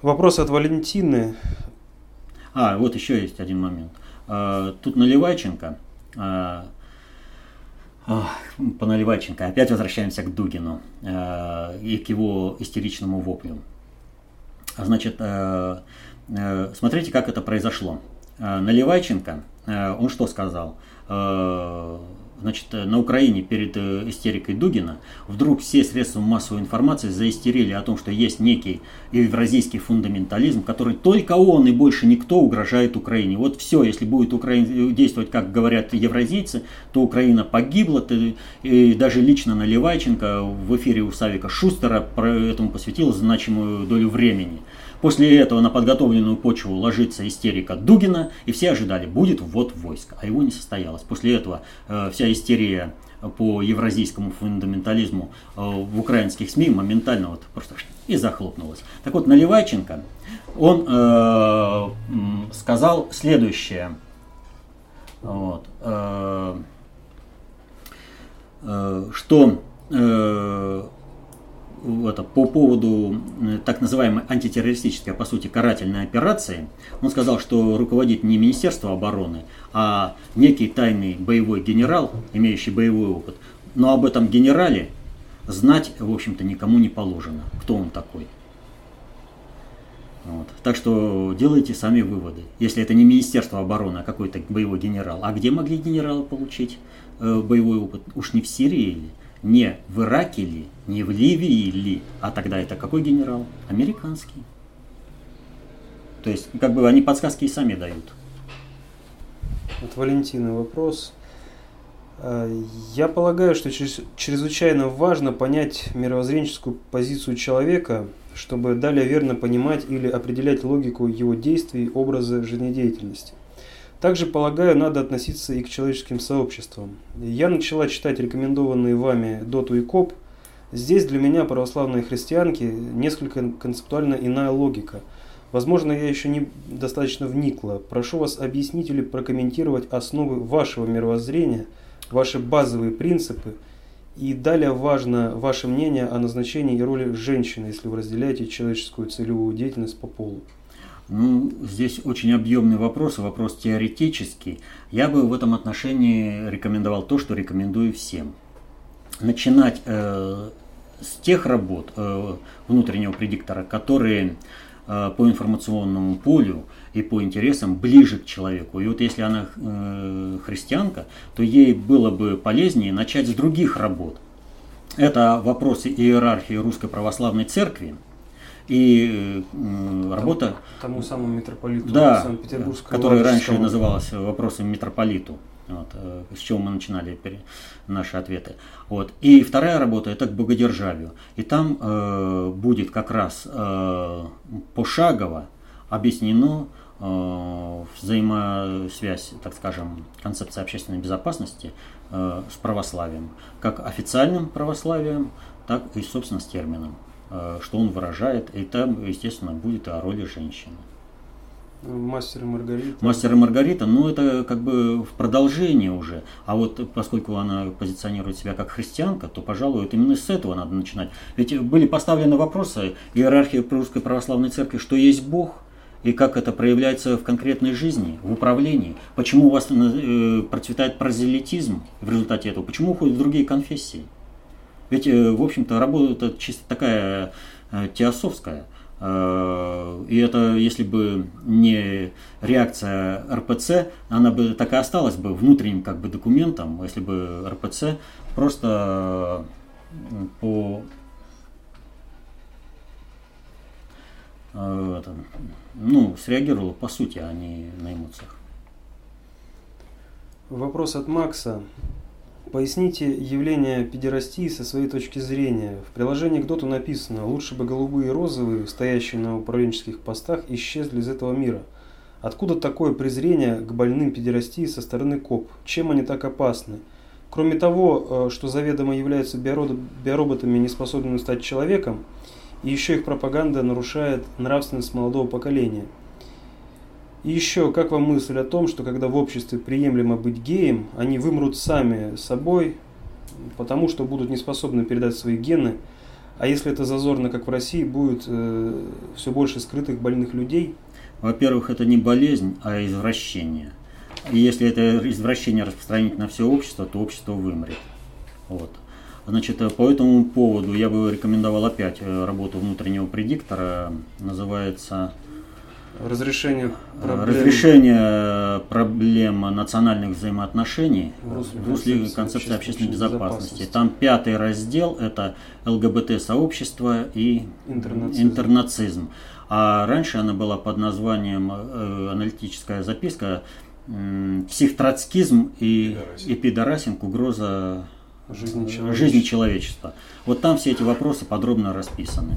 Вопрос от Валентины. А, вот еще есть один момент. Тут Наливайченко, по Наливайченко опять возвращаемся к Дугину э, и к его истеричному воплю. Значит, э, э, смотрите, как это произошло. Э, Наливайченко, э, он что сказал? Э, значит, на Украине перед истерикой Дугина вдруг все средства массовой информации заистерили о том, что есть некий евразийский фундаментализм, который только он и больше никто угрожает Украине. Вот все, если будет Украина действовать, как говорят евразийцы, то Украина погибла. И даже лично Наливайченко в эфире у Савика Шустера этому посвятил значимую долю времени. После этого на подготовленную почву ложится истерика Дугина, и все ожидали, будет ввод войск, а его не состоялось. После этого э, вся истерия по евразийскому фундаментализму э, в украинских СМИ моментально вот просто и захлопнулась. Так вот, Наливайченко, он э, сказал следующее. Вот, э, э, что... Э, Это, по поводу так называемой антитеррористической, по сути, карательной операции, он сказал, что руководит не Министерство обороны, а некий тайный боевой генерал, имеющий боевой опыт. Но об этом генерале знать, в общем-то, никому не положено, кто он такой. Вот. Так что делайте сами выводы. Если это не Министерство обороны, а какой-то боевой генерал, а где могли генералы получить э, боевой опыт? Уж не в Сирии или? Не в Ираке ли, не в Ливии ли, а тогда это какой генерал? Американский. То есть, как бы они подсказки и сами дают. От Валентины вопрос. Я полагаю, что чрезвычайно важно понять мировоззренческую позицию человека, чтобы далее верно понимать или определять логику его действий и образа жизнедеятельности. Также, полагаю, надо относиться и к человеческим сообществам. Я начала читать рекомендованные вами Доту и Коп. Здесь для меня, православные христианки, несколько концептуально иная логика. Возможно, я еще не достаточно вникла. Прошу вас объяснить или прокомментировать основы вашего мировоззрения, ваши базовые принципы. И далее важно ваше мнение о назначении и роли женщины, если вы разделяете человеческую целевую деятельность по полу. Ну, здесь очень объемный вопрос, вопрос теоретический. Я бы в этом отношении рекомендовал то, что рекомендую всем. Начинать э, с тех работ э, внутреннего предиктора, которые э, по информационному полю и по интересам ближе к человеку. И вот если она э, христианка, то ей было бы полезнее начать с других работ. Это вопросы иерархии Русской Православной Церкви. И э, работа тому самому митрополиту, да, Санкт-Петербургского, которая раньше называлась «Вопросами митрополиту», вот, э, с чего мы начинали наши ответы. Вот. И вторая работа – это к богодержавию. И там э, будет как раз э, пошагово объяснено э, взаимосвязь, так скажем, концепции общественной безопасности э, с православием, как официальным православием, так и, собственно, с термином, что он выражает, и там, естественно, будет о роли женщины. Мастер и Маргарита. Мастер и Маргарита, ну это как бы в продолжении уже. А вот поскольку она позиционирует себя как христианка, то, пожалуй, именно с этого надо начинать. Ведь были поставлены вопросы иерархии Русской Православной Церкви, что есть Бог, и как это проявляется в конкретной жизни, в управлении, почему у вас процветает прозелитизм в результате этого, почему уходят в другие конфессии. Ведь, в общем-то, работа чисто такая теософская. И это, если бы не реакция РПЦ, она бы так и осталась бы внутренним как бы документом, если бы РПЦ просто по ну, среагировала по сути, а не на эмоциях. Вопрос от Макса. Поясните явление педерастии со своей точки зрения. В приложении к доту написано: лучше бы голубые и розовые, стоящие на управленческих постах, исчезли из этого мира. Откуда такое презрение к больным педерастии со стороны КОП? Чем они так опасны? Кроме того, что заведомо являются биороботами, не способными стать человеком, и еще их пропаганда нарушает нравственность молодого поколения. И еще, как вам мысль о том, что когда в обществе приемлемо быть геем, они вымрут сами собой, потому что будут не способны передать свои гены, а если это зазорно, как в России, будет э, все больше скрытых больных людей? Во-первых, это не болезнь, а извращение. И если это извращение распространить на все общество, то общество вымрет. Вот. Значит, по этому поводу я бы рекомендовал опять работу внутреннего предиктора, называется... Разрешение проблем... Разрешение проблем национальных взаимоотношений в русле концепции общественной безопасности. безопасности. Там пятый раздел – это ЛГБТ-сообщество и интернацизм. интернацизм. А раньше она была под названием э, аналитическая записка э, «Психтроцкизм и, и пидорасинг. Угроза жизни человечества. жизни человечества». Вот там все эти вопросы подробно расписаны.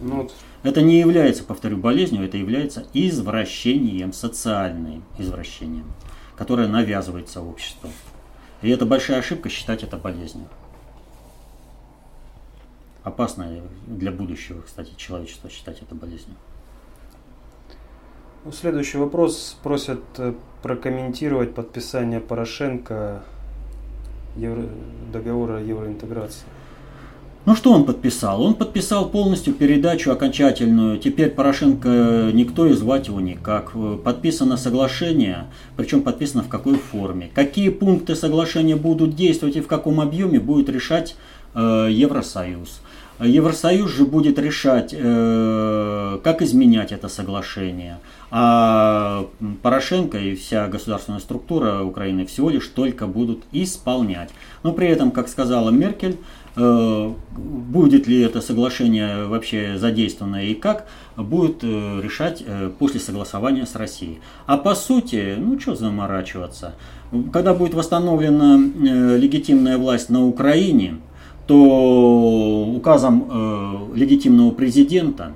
Ну, вот. Это не является, повторю, болезнью, это является извращением, социальным извращением, которое навязывается обществу. И это большая ошибка считать это болезнью. Опасно для будущего, кстати, человечества считать это болезнью. Следующий вопрос. Просят прокомментировать подписание Порошенко евро... договора о евроинтеграции. Ну что он подписал? Он подписал полностью передачу окончательную. Теперь Порошенко никто и звать его никак. Подписано соглашение, причем подписано в какой форме. Какие пункты соглашения будут действовать и в каком объеме, будет решать э, Евросоюз. Евросоюз же будет решать, э, как изменять это соглашение. А Порошенко и вся государственная структура Украины всего лишь только будут исполнять. Но при этом, как сказала Меркель, будет ли это соглашение вообще задействовано и как, будет решать после согласования с Россией. А по сути, ну что заморачиваться, когда будет восстановлена легитимная власть на Украине, то указом легитимного президента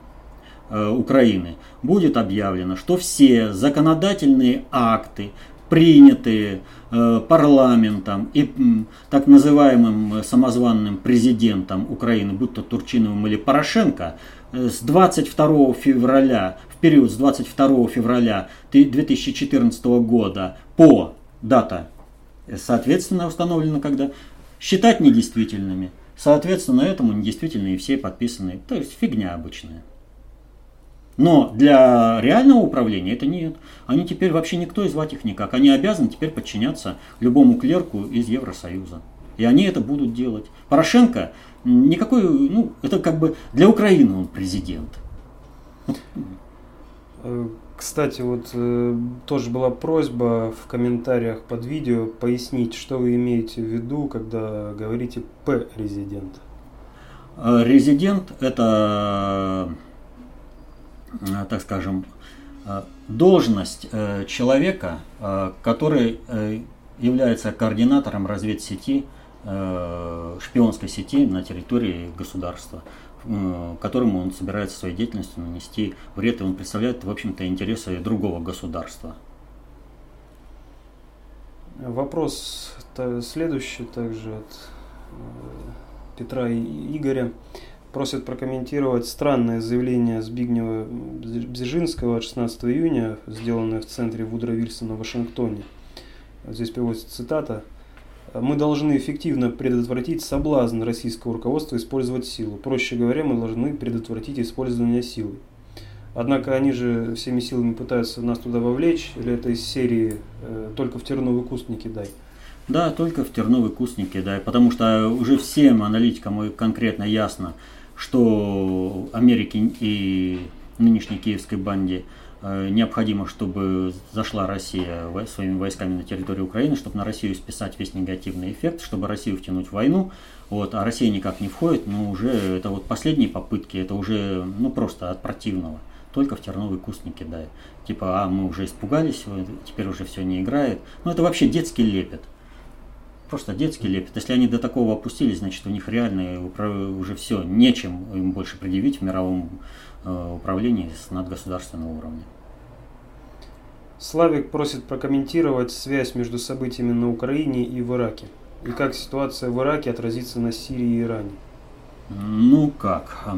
Украины будет объявлено, что все законодательные акты, принятые э, парламентом и м, так называемым самозванным президентом Украины, будь то Турчиновым или Порошенко, э, с двадцать второго февраля, в период с двадцать второго февраля две тысячи четырнадцатого года по дата, соответственно, установлена когда, считать недействительными. Соответственно, этому недействительные все подписанные. То есть фигня обычная. Но для реального управления это нет. Они теперь вообще никто и звать их никак. Они обязаны теперь подчиняться любому клерку из Евросоюза. И они это будут делать. Порошенко никакой, ну, это как бы для Украины он президент. Кстати, вот тоже была просьба в комментариях под видео пояснить, что вы имеете в виду, когда говорите «П-резидент». Резидент – это... так скажем, должность человека, который является координатором разведсети, шпионской сети на территории государства, которому он собирается своей деятельностью нанести вред, и он представляет, в общем-то, интересы другого государства. Вопрос следующий также от Петра и Игоря. Просят прокомментировать странное заявление Збигнева Бзежинского от шестнадцатого июня, сделанное в центре Вудро Вильсона в Вашингтоне. Здесь приводится цитата. «Мы должны эффективно предотвратить соблазн российского руководства использовать силу. Проще говоря, мы должны предотвратить использование силы. Однако они же всеми силами пытаются нас туда вовлечь, или это из серии э, «Только в терновый куст не кидай». Да, только в терновый куст не кидай, потому что уже всем аналитикам конкретно ясно, что Америке и нынешней киевской банде необходимо, чтобы зашла Россия своими войсками на территорию Украины, чтобы на Россию списать весь негативный эффект, чтобы Россию втянуть в войну. Вот, а Россия никак не входит, но уже это вот последние попытки, это уже ну, просто от противного. Только в терновый куст не кидай. Типа, а мы уже испугались, теперь уже все не играет. Ну это вообще детский лепет. Просто детский лепет. Если они до такого опустились, значит у них реально уже все, нечем им больше предъявить в мировом э, управлении с надгосударственного уровня. Славик просит прокомментировать связь между событиями на Украине и в Ираке. И как ситуация в Ираке отразится на Сирии и Иране? Ну как?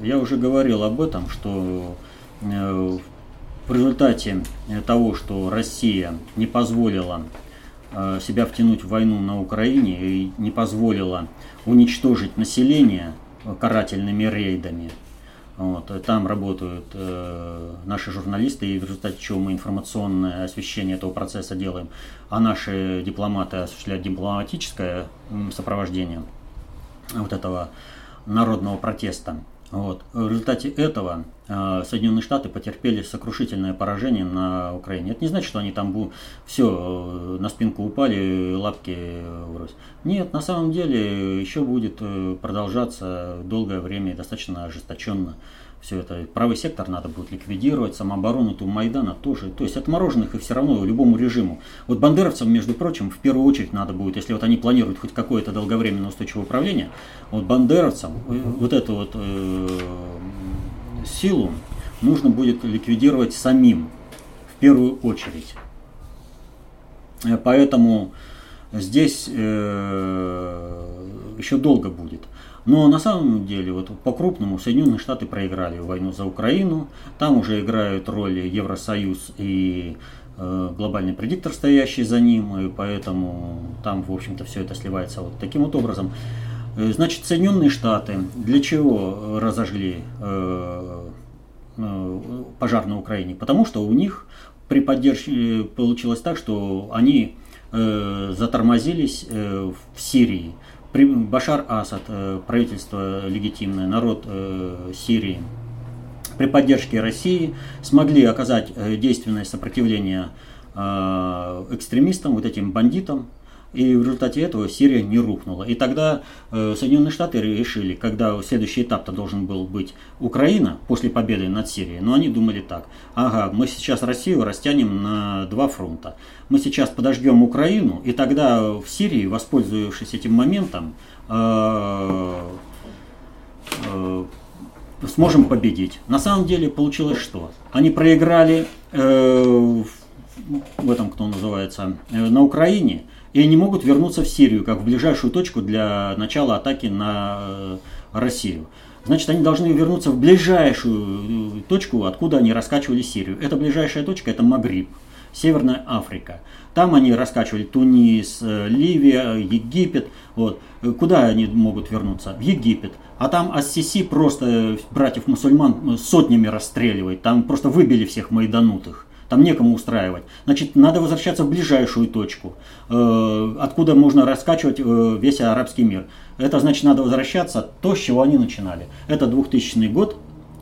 Я уже говорил об этом, что э, в результате того, что Россия не позволила себя втянуть в войну на Украине и не позволила уничтожить население карательными рейдами. Вот. Там работают э, наши журналисты, и в результате чего мы информационное освещение этого процесса делаем, а наши дипломаты осуществляют дипломатическое сопровождение вот этого народного протеста. Вот. В результате этого э, Соединенные Штаты потерпели сокрушительное поражение на Украине. Это не значит, что они там бу- все э, на спинку упали, лапки врозь. Нет, на самом деле еще будет э, продолжаться долгое время и достаточно ожесточенно все это. Правый сектор надо будет ликвидировать, самооборону, ту Майдана тоже. То есть отмороженных и все равно любому режиму. Вот бандеровцам, между прочим, в первую очередь надо будет, если вот они планируют хоть какое-то долговременное устойчивое управление, вот бандеровцам вот эту вот э, силу нужно будет ликвидировать самим, в первую очередь. Поэтому здесь э, еще долго будет. Но на самом деле, вот по-крупному, Соединенные Штаты проиграли войну за Украину. Там уже играют роли Евросоюз и э, глобальный предиктор, стоящий за ним. И поэтому там, в общем-то, все это сливается вот таким вот образом. Значит, Соединенные Штаты для чего разожгли э, э, пожар на Украине? Потому что у них при поддержке получилось так, что они э, затормозились э, в Сирии. Башар Асад, правительство легитимное, народ Сирии, при поддержке России смогли оказать действенное сопротивление экстремистам, вот этим бандитам, и в результате этого Сирия не рухнула. И тогда Соединенные Штаты решили, когда следующий этап-то должен был быть Украина после победы над Сирией, но они думали так: ага, мы сейчас Россию растянем на два фронта. Мы сейчас подожгем Украину, и тогда в Сирии, воспользовавшись этим моментом, сможем победить. На самом деле получилось что? Они проиграли в этом, кто называется, на Украине, и они могут вернуться в Сирию, как в ближайшую точку для начала атаки на Россию. Значит, они должны вернуться в ближайшую точку, откуда они раскачивали Сирию. Эта ближайшая точка – это Магриб, Северная Африка. Там они раскачивали Тунис, Ливия, Египет. Вот. Куда они могут вернуться? В Египет. А там Ас-Сиси просто братьев-мусульман сотнями расстреливает. Там просто выбили всех майданутых. Там некому устраивать. Значит, надо возвращаться в ближайшую точку, откуда можно раскачивать весь арабский мир. Это значит, надо возвращаться то, с чего они начинали. Это двухтысячный год.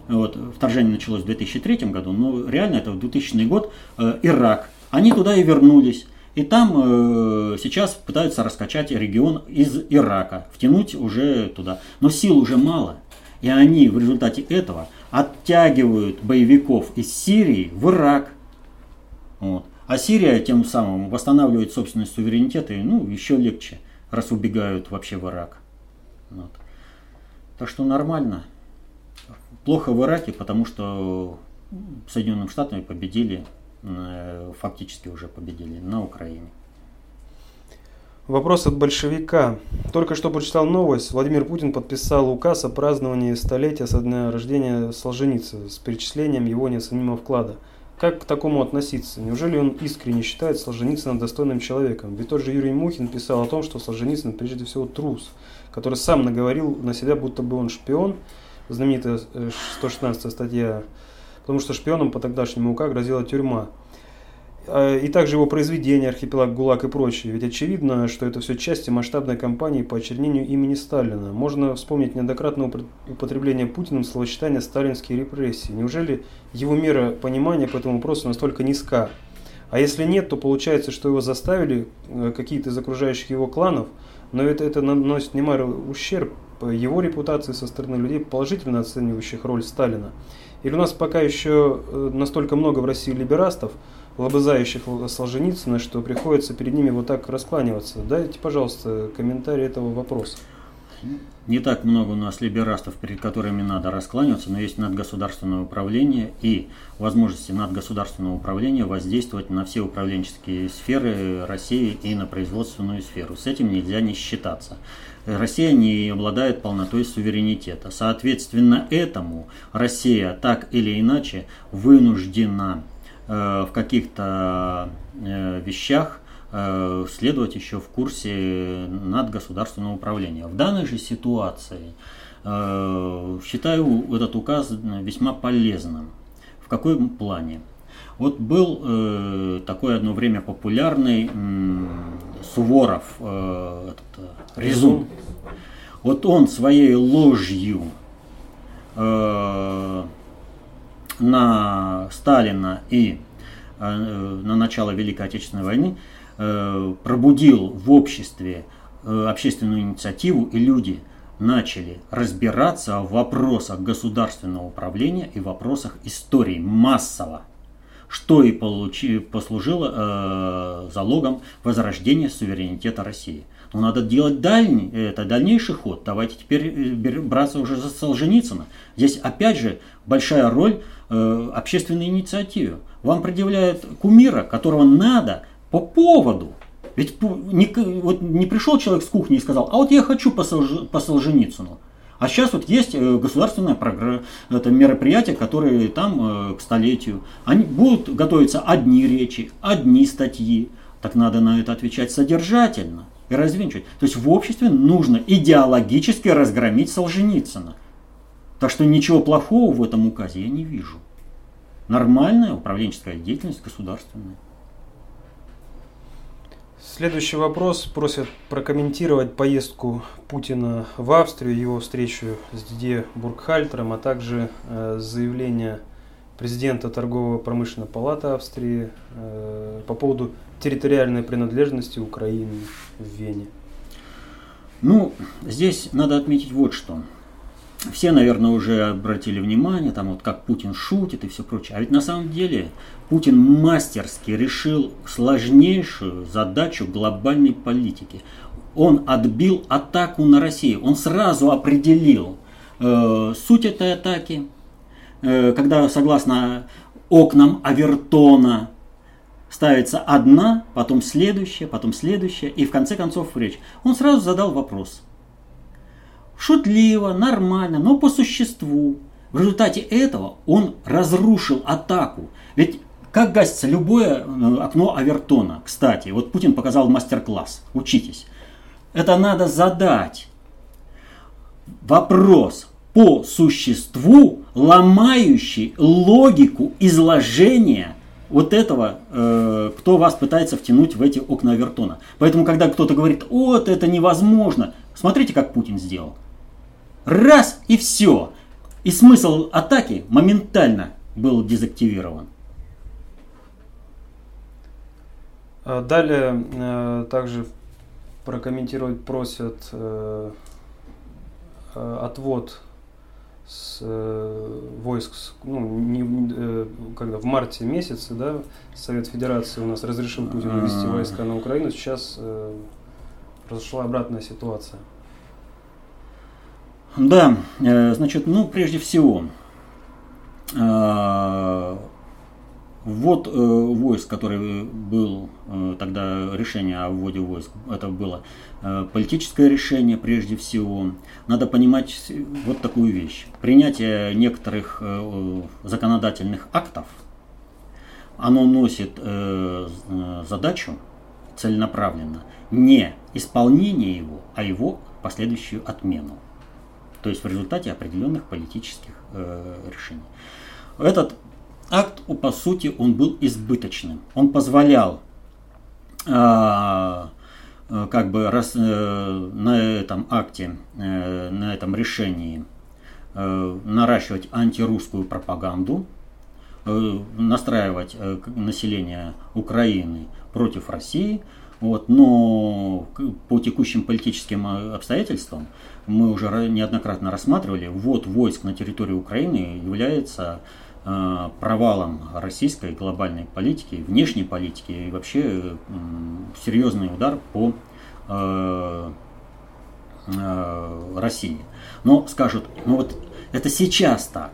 Вот, вторжение началось в две тысячи третьем году, но реально это двухтысячный год. Ирак. Они туда и вернулись. И там э, сейчас пытаются раскачать регион из Ирака. Втянуть уже туда. Но сил уже мало. И они в результате этого оттягивают боевиков из Сирии в Ирак. Вот. А Сирия тем самым восстанавливает собственный суверенитет, и ну, еще легче, раз убегают вообще в Ирак. Вот. Так что нормально. Плохо в Ираке, потому что Соединенным Штатам победили, фактически уже победили на Украине. Вопрос от большевика. Только что прочитал новость. Владимир Путин подписал указ о праздновании столетия со дня рождения Солженицына с перечислением его неоценимого вклада. Как к такому относиться? Неужели он искренне считает Солженицына достойным человеком? Ведь тот же Юрий Мухин писал о том, что Солженицын прежде всего трус, который сам наговорил на себя, будто бы он шпион. Знаменитая сто шестнадцатая статья потому что шпионам по тогдашнему У К грозила тюрьма. И также его произведения «Архипелаг ГУЛАГ» и прочее. Ведь очевидно, что это все части масштабной кампании по очернению имени Сталина. Можно вспомнить неоднократное употребление Путиным словосочетания «сталинские репрессии». Неужели его мера понимания по этому вопросу настолько низка? А если нет, то получается, что его заставили какие-то из окружающих его кланов, но это, это наносит немалый ущерб его репутации со стороны людей, положительно оценивающих роль Сталина. Или у нас пока еще настолько много в России либерастов, лобызающих Солженицына, что приходится перед ними вот так раскланиваться. Дайте, пожалуйста, комментарий этого вопроса. Не так много у нас либерастов, перед которыми надо раскланиваться, но есть надгосударственное управление и возможности надгосударственного управления воздействовать на все управленческие сферы России и на производственную сферу. С этим нельзя не считаться. Россия не обладает полнотой суверенитета. Соответственно, этому Россия так или иначе вынуждена в каких-то вещах следовать еще в курсе надгосударственного управления. В данной же ситуации считаю этот указ весьма полезным. В каком плане? Вот был такой одно время популярный Суворов, этот, Резун. Вот он своей ложью на Сталина и э, на начало Великой Отечественной войны э, пробудил в обществе э, общественную инициативу, и люди начали разбираться в вопросах государственного управления и в вопросах истории массово, что и получи, послужило э, залогом возрождения суверенитета России. Но надо делать дальний, это дальнейший ход. Давайте теперь браться уже за Солженицына. Здесь опять же большая роль э, общественной инициативы. Вам предъявляют кумира, которого надо по поводу. Ведь не, вот не пришел человек с кухни и сказал, а вот я хочу по, Солж, по Солженицыну. А сейчас вот есть государственное программа, это мероприятие, которые там э, к столетию. Они будут готовиться одни речи, одни статьи. Так надо на это отвечать содержательно. И развенчивать. То есть в обществе нужно идеологически разгромить Солженицына. Так что ничего плохого в этом указе я не вижу. Нормальная управленческая деятельность государственная. Следующий вопрос. Просят прокомментировать поездку Путина в Австрию, его встречу с Дидье Буркхальтером, а также э, заявление президента Торгово-промышленной палаты Австрии э, по поводу территориальной принадлежности Украины в Вене. Ну, здесь надо отметить вот что. Все, наверное, уже обратили внимание, там вот как Путин шутит и все прочее. А ведь на самом деле Путин мастерски решил сложнейшую задачу глобальной политики. Он отбил атаку на Россию. Он сразу определил э, суть этой атаки, э, когда, согласно окнам Овертона, ставится одна, потом следующая, потом следующая, и в конце концов речь. Он сразу задал вопрос. Шутливо, нормально, но по существу. В результате этого он разрушил атаку. Ведь как гасится любое окно Овертона, кстати. Вот Путин показал мастер-класс. Учитесь. Это надо задать. Вопрос по существу, ломающий логику изложения вот этого, э, кто вас пытается втянуть в эти окна Овертона. Поэтому, когда кто-то говорит, вот это невозможно, смотрите, как Путин сделал. Раз и все. И смысл атаки моментально был дезактивирован. Далее э, также прокомментировать просят э, отвод с войск, ну, не, когда в марте месяце, да, Совет Федерации у нас разрешил Путину ввести войска на Украину, сейчас э, произошла обратная ситуация. Да, э, значит, ну, прежде всего, э, ввод э, войск, который был, э, тогда решение о вводе войск, это было э, политическое решение прежде всего. Надо понимать вот такую вещь. Принятие некоторых э, законодательных актов, оно носит э, задачу целенаправленно не исполнение его, а его последующую отмену. То есть в результате определенных политических э, решений. Этот акт, по сути, он был избыточным. Он позволял э, как бы раз, э, на этом акте, э, на этом решении э, наращивать антирусскую пропаганду, э, настраивать э, население Украины против России. Вот, но по текущим политическим обстоятельствам мы уже неоднократно рассматривали, ввод войск на территорию Украины является э, провалом российской глобальной политики, внешней политики и вообще э, серьезный удар по э, э, России. Но скажут, ну вот это сейчас так.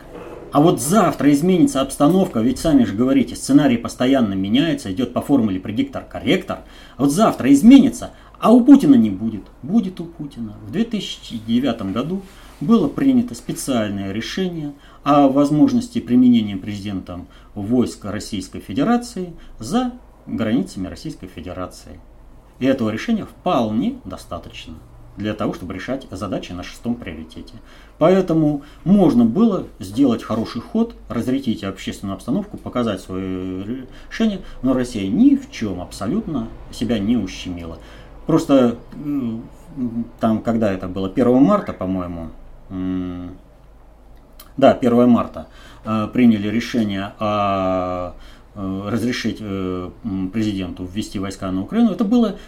А вот завтра изменится обстановка, ведь сами же говорите, сценарий постоянно меняется, идет по формуле предиктор-корректор. А вот завтра изменится, а у Путина не будет. Будет у Путина. В две тысячи девятом году было принято специальное решение о возможности применения президентом войск Российской Федерации за границами Российской Федерации. И этого решения вполне достаточно для того, чтобы решать задачи на шестом приоритете. Поэтому можно было сделать хороший ход, разрядить общественную обстановку, показать свое решение, но Россия ни в чем абсолютно себя не ущемила. Просто там, когда это было, первого марта, по-моему, да, первого марта приняли решение о разрешить президенту ввести войска на Украину, это было,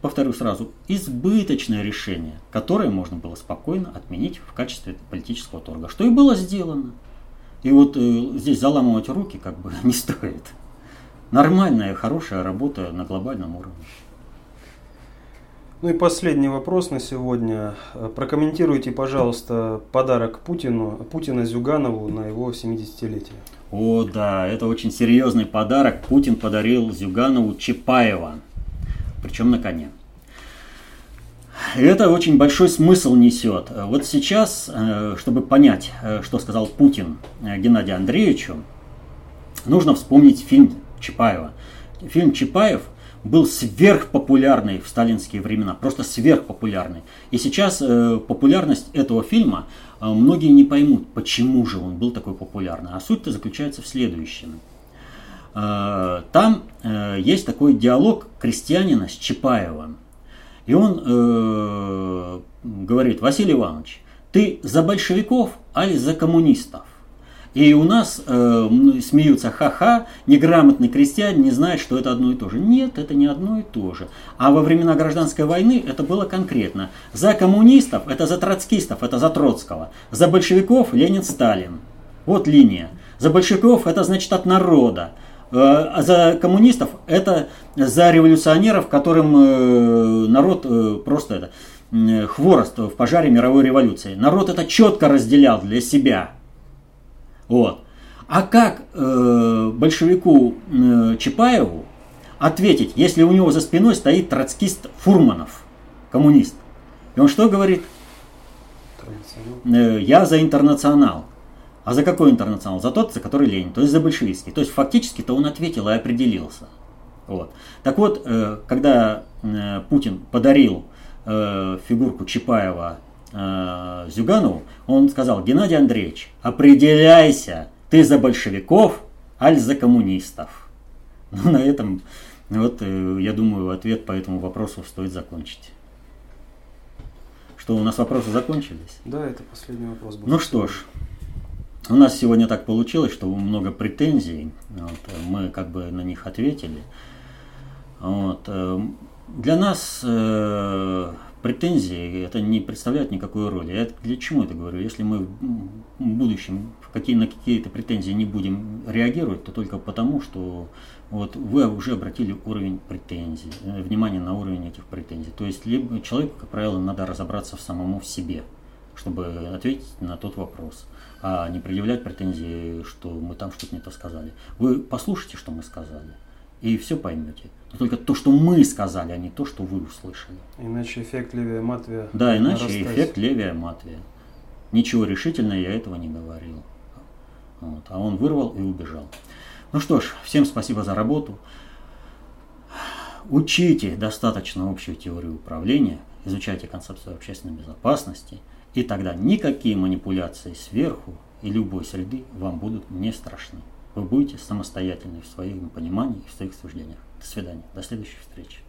повторю сразу, избыточное решение, которое можно было спокойно отменить в качестве политического торга, что и было сделано. И вот здесь заламывать руки как бы не стоит. Нормальная, хорошая работа на глобальном уровне. Ну и последний вопрос на сегодня. Прокомментируйте, пожалуйста, подарок Путину, Путина Зюганову на его семидесятилетие. О, да, это очень серьезный подарок. Путин подарил Зюганову Чапаева, причем на коне. И это очень большой смысл несет. Вот сейчас, чтобы понять, что сказал Путин Геннадию Андреевичу, нужно вспомнить фильм Чапаева. Фильм «Чапаев» был сверхпопулярный в сталинские времена, просто сверхпопулярный. И сейчас э, популярность этого фильма э, многие не поймут, почему же он был такой популярный. А суть-то заключается в следующем. Э, там э, есть такой диалог крестьянина с Чапаевым. И он э, говорит: Василий Иванович, ты за большевиков, али за коммунистов? И у нас э, смеются: ха-ха, неграмотный крестьянин не знает, что это одно и то же. Нет, это не одно и то же. А во времена гражданской войны это было конкретно. За коммунистов — это за троцкистов, это за Троцкого. За большевиков — Ленин, Сталин. Вот линия. За большевиков — это значит от народа. А за коммунистов — это за революционеров, которым э, народ э, просто это, э, хворост в пожаре мировой революции. Народ это четко разделял для себя. Вот. А как э, большевику э, Чапаеву ответить, если у него за спиной стоит троцкист Фурманов, коммунист? И он что говорит? Э, я за интернационал. А за какой интернационал? За тот, за который Ленин, то есть за большевистский. То есть фактически-то он ответил и определился. Вот. Так вот, э, когда э, Путин подарил э, фигурку Чапаева Зюганову, он сказал: Геннадий Андреевич, определяйся, ты за большевиков, аль за коммунистов. Ну, на этом, вот, я думаю, ответ по этому вопросу стоит закончить. Что, у нас вопросы закончились? Да, это последний вопрос был. Ну что ж, у нас сегодня так получилось, что много претензий, вот, мы как бы на них ответили. Вот. Для нас э, претензии это не представляет никакой роли. Я для чего это говорю? Если мы в будущем какие, на какие-то претензии не будем реагировать, то только потому, что вот вы уже обратили уровень претензий, внимание на уровень этих претензий. То есть либо человеку, как правило, надо разобраться в самому в себе, чтобы ответить на тот вопрос, а не предъявлять претензии, что мы там что-то не то сказали. Вы послушайте, что мы сказали, и все поймете. Но только то, что мы сказали, а не то, что вы услышали. Иначе эффект Левия Матвия. Да, иначе нарастать. Эффект Левия Матвия. Ничего решительного я этого не говорил. Вот. А он вырвал и убежал. Ну что ж, всем спасибо за работу. Учите достаточно общую теорию управления, изучайте концепцию общественной безопасности, и тогда никакие манипуляции сверху и любой среды вам будут не страшны. Вы будете самостоятельны в своем понимании и в своих суждениях. До свидания, до следующих встреч.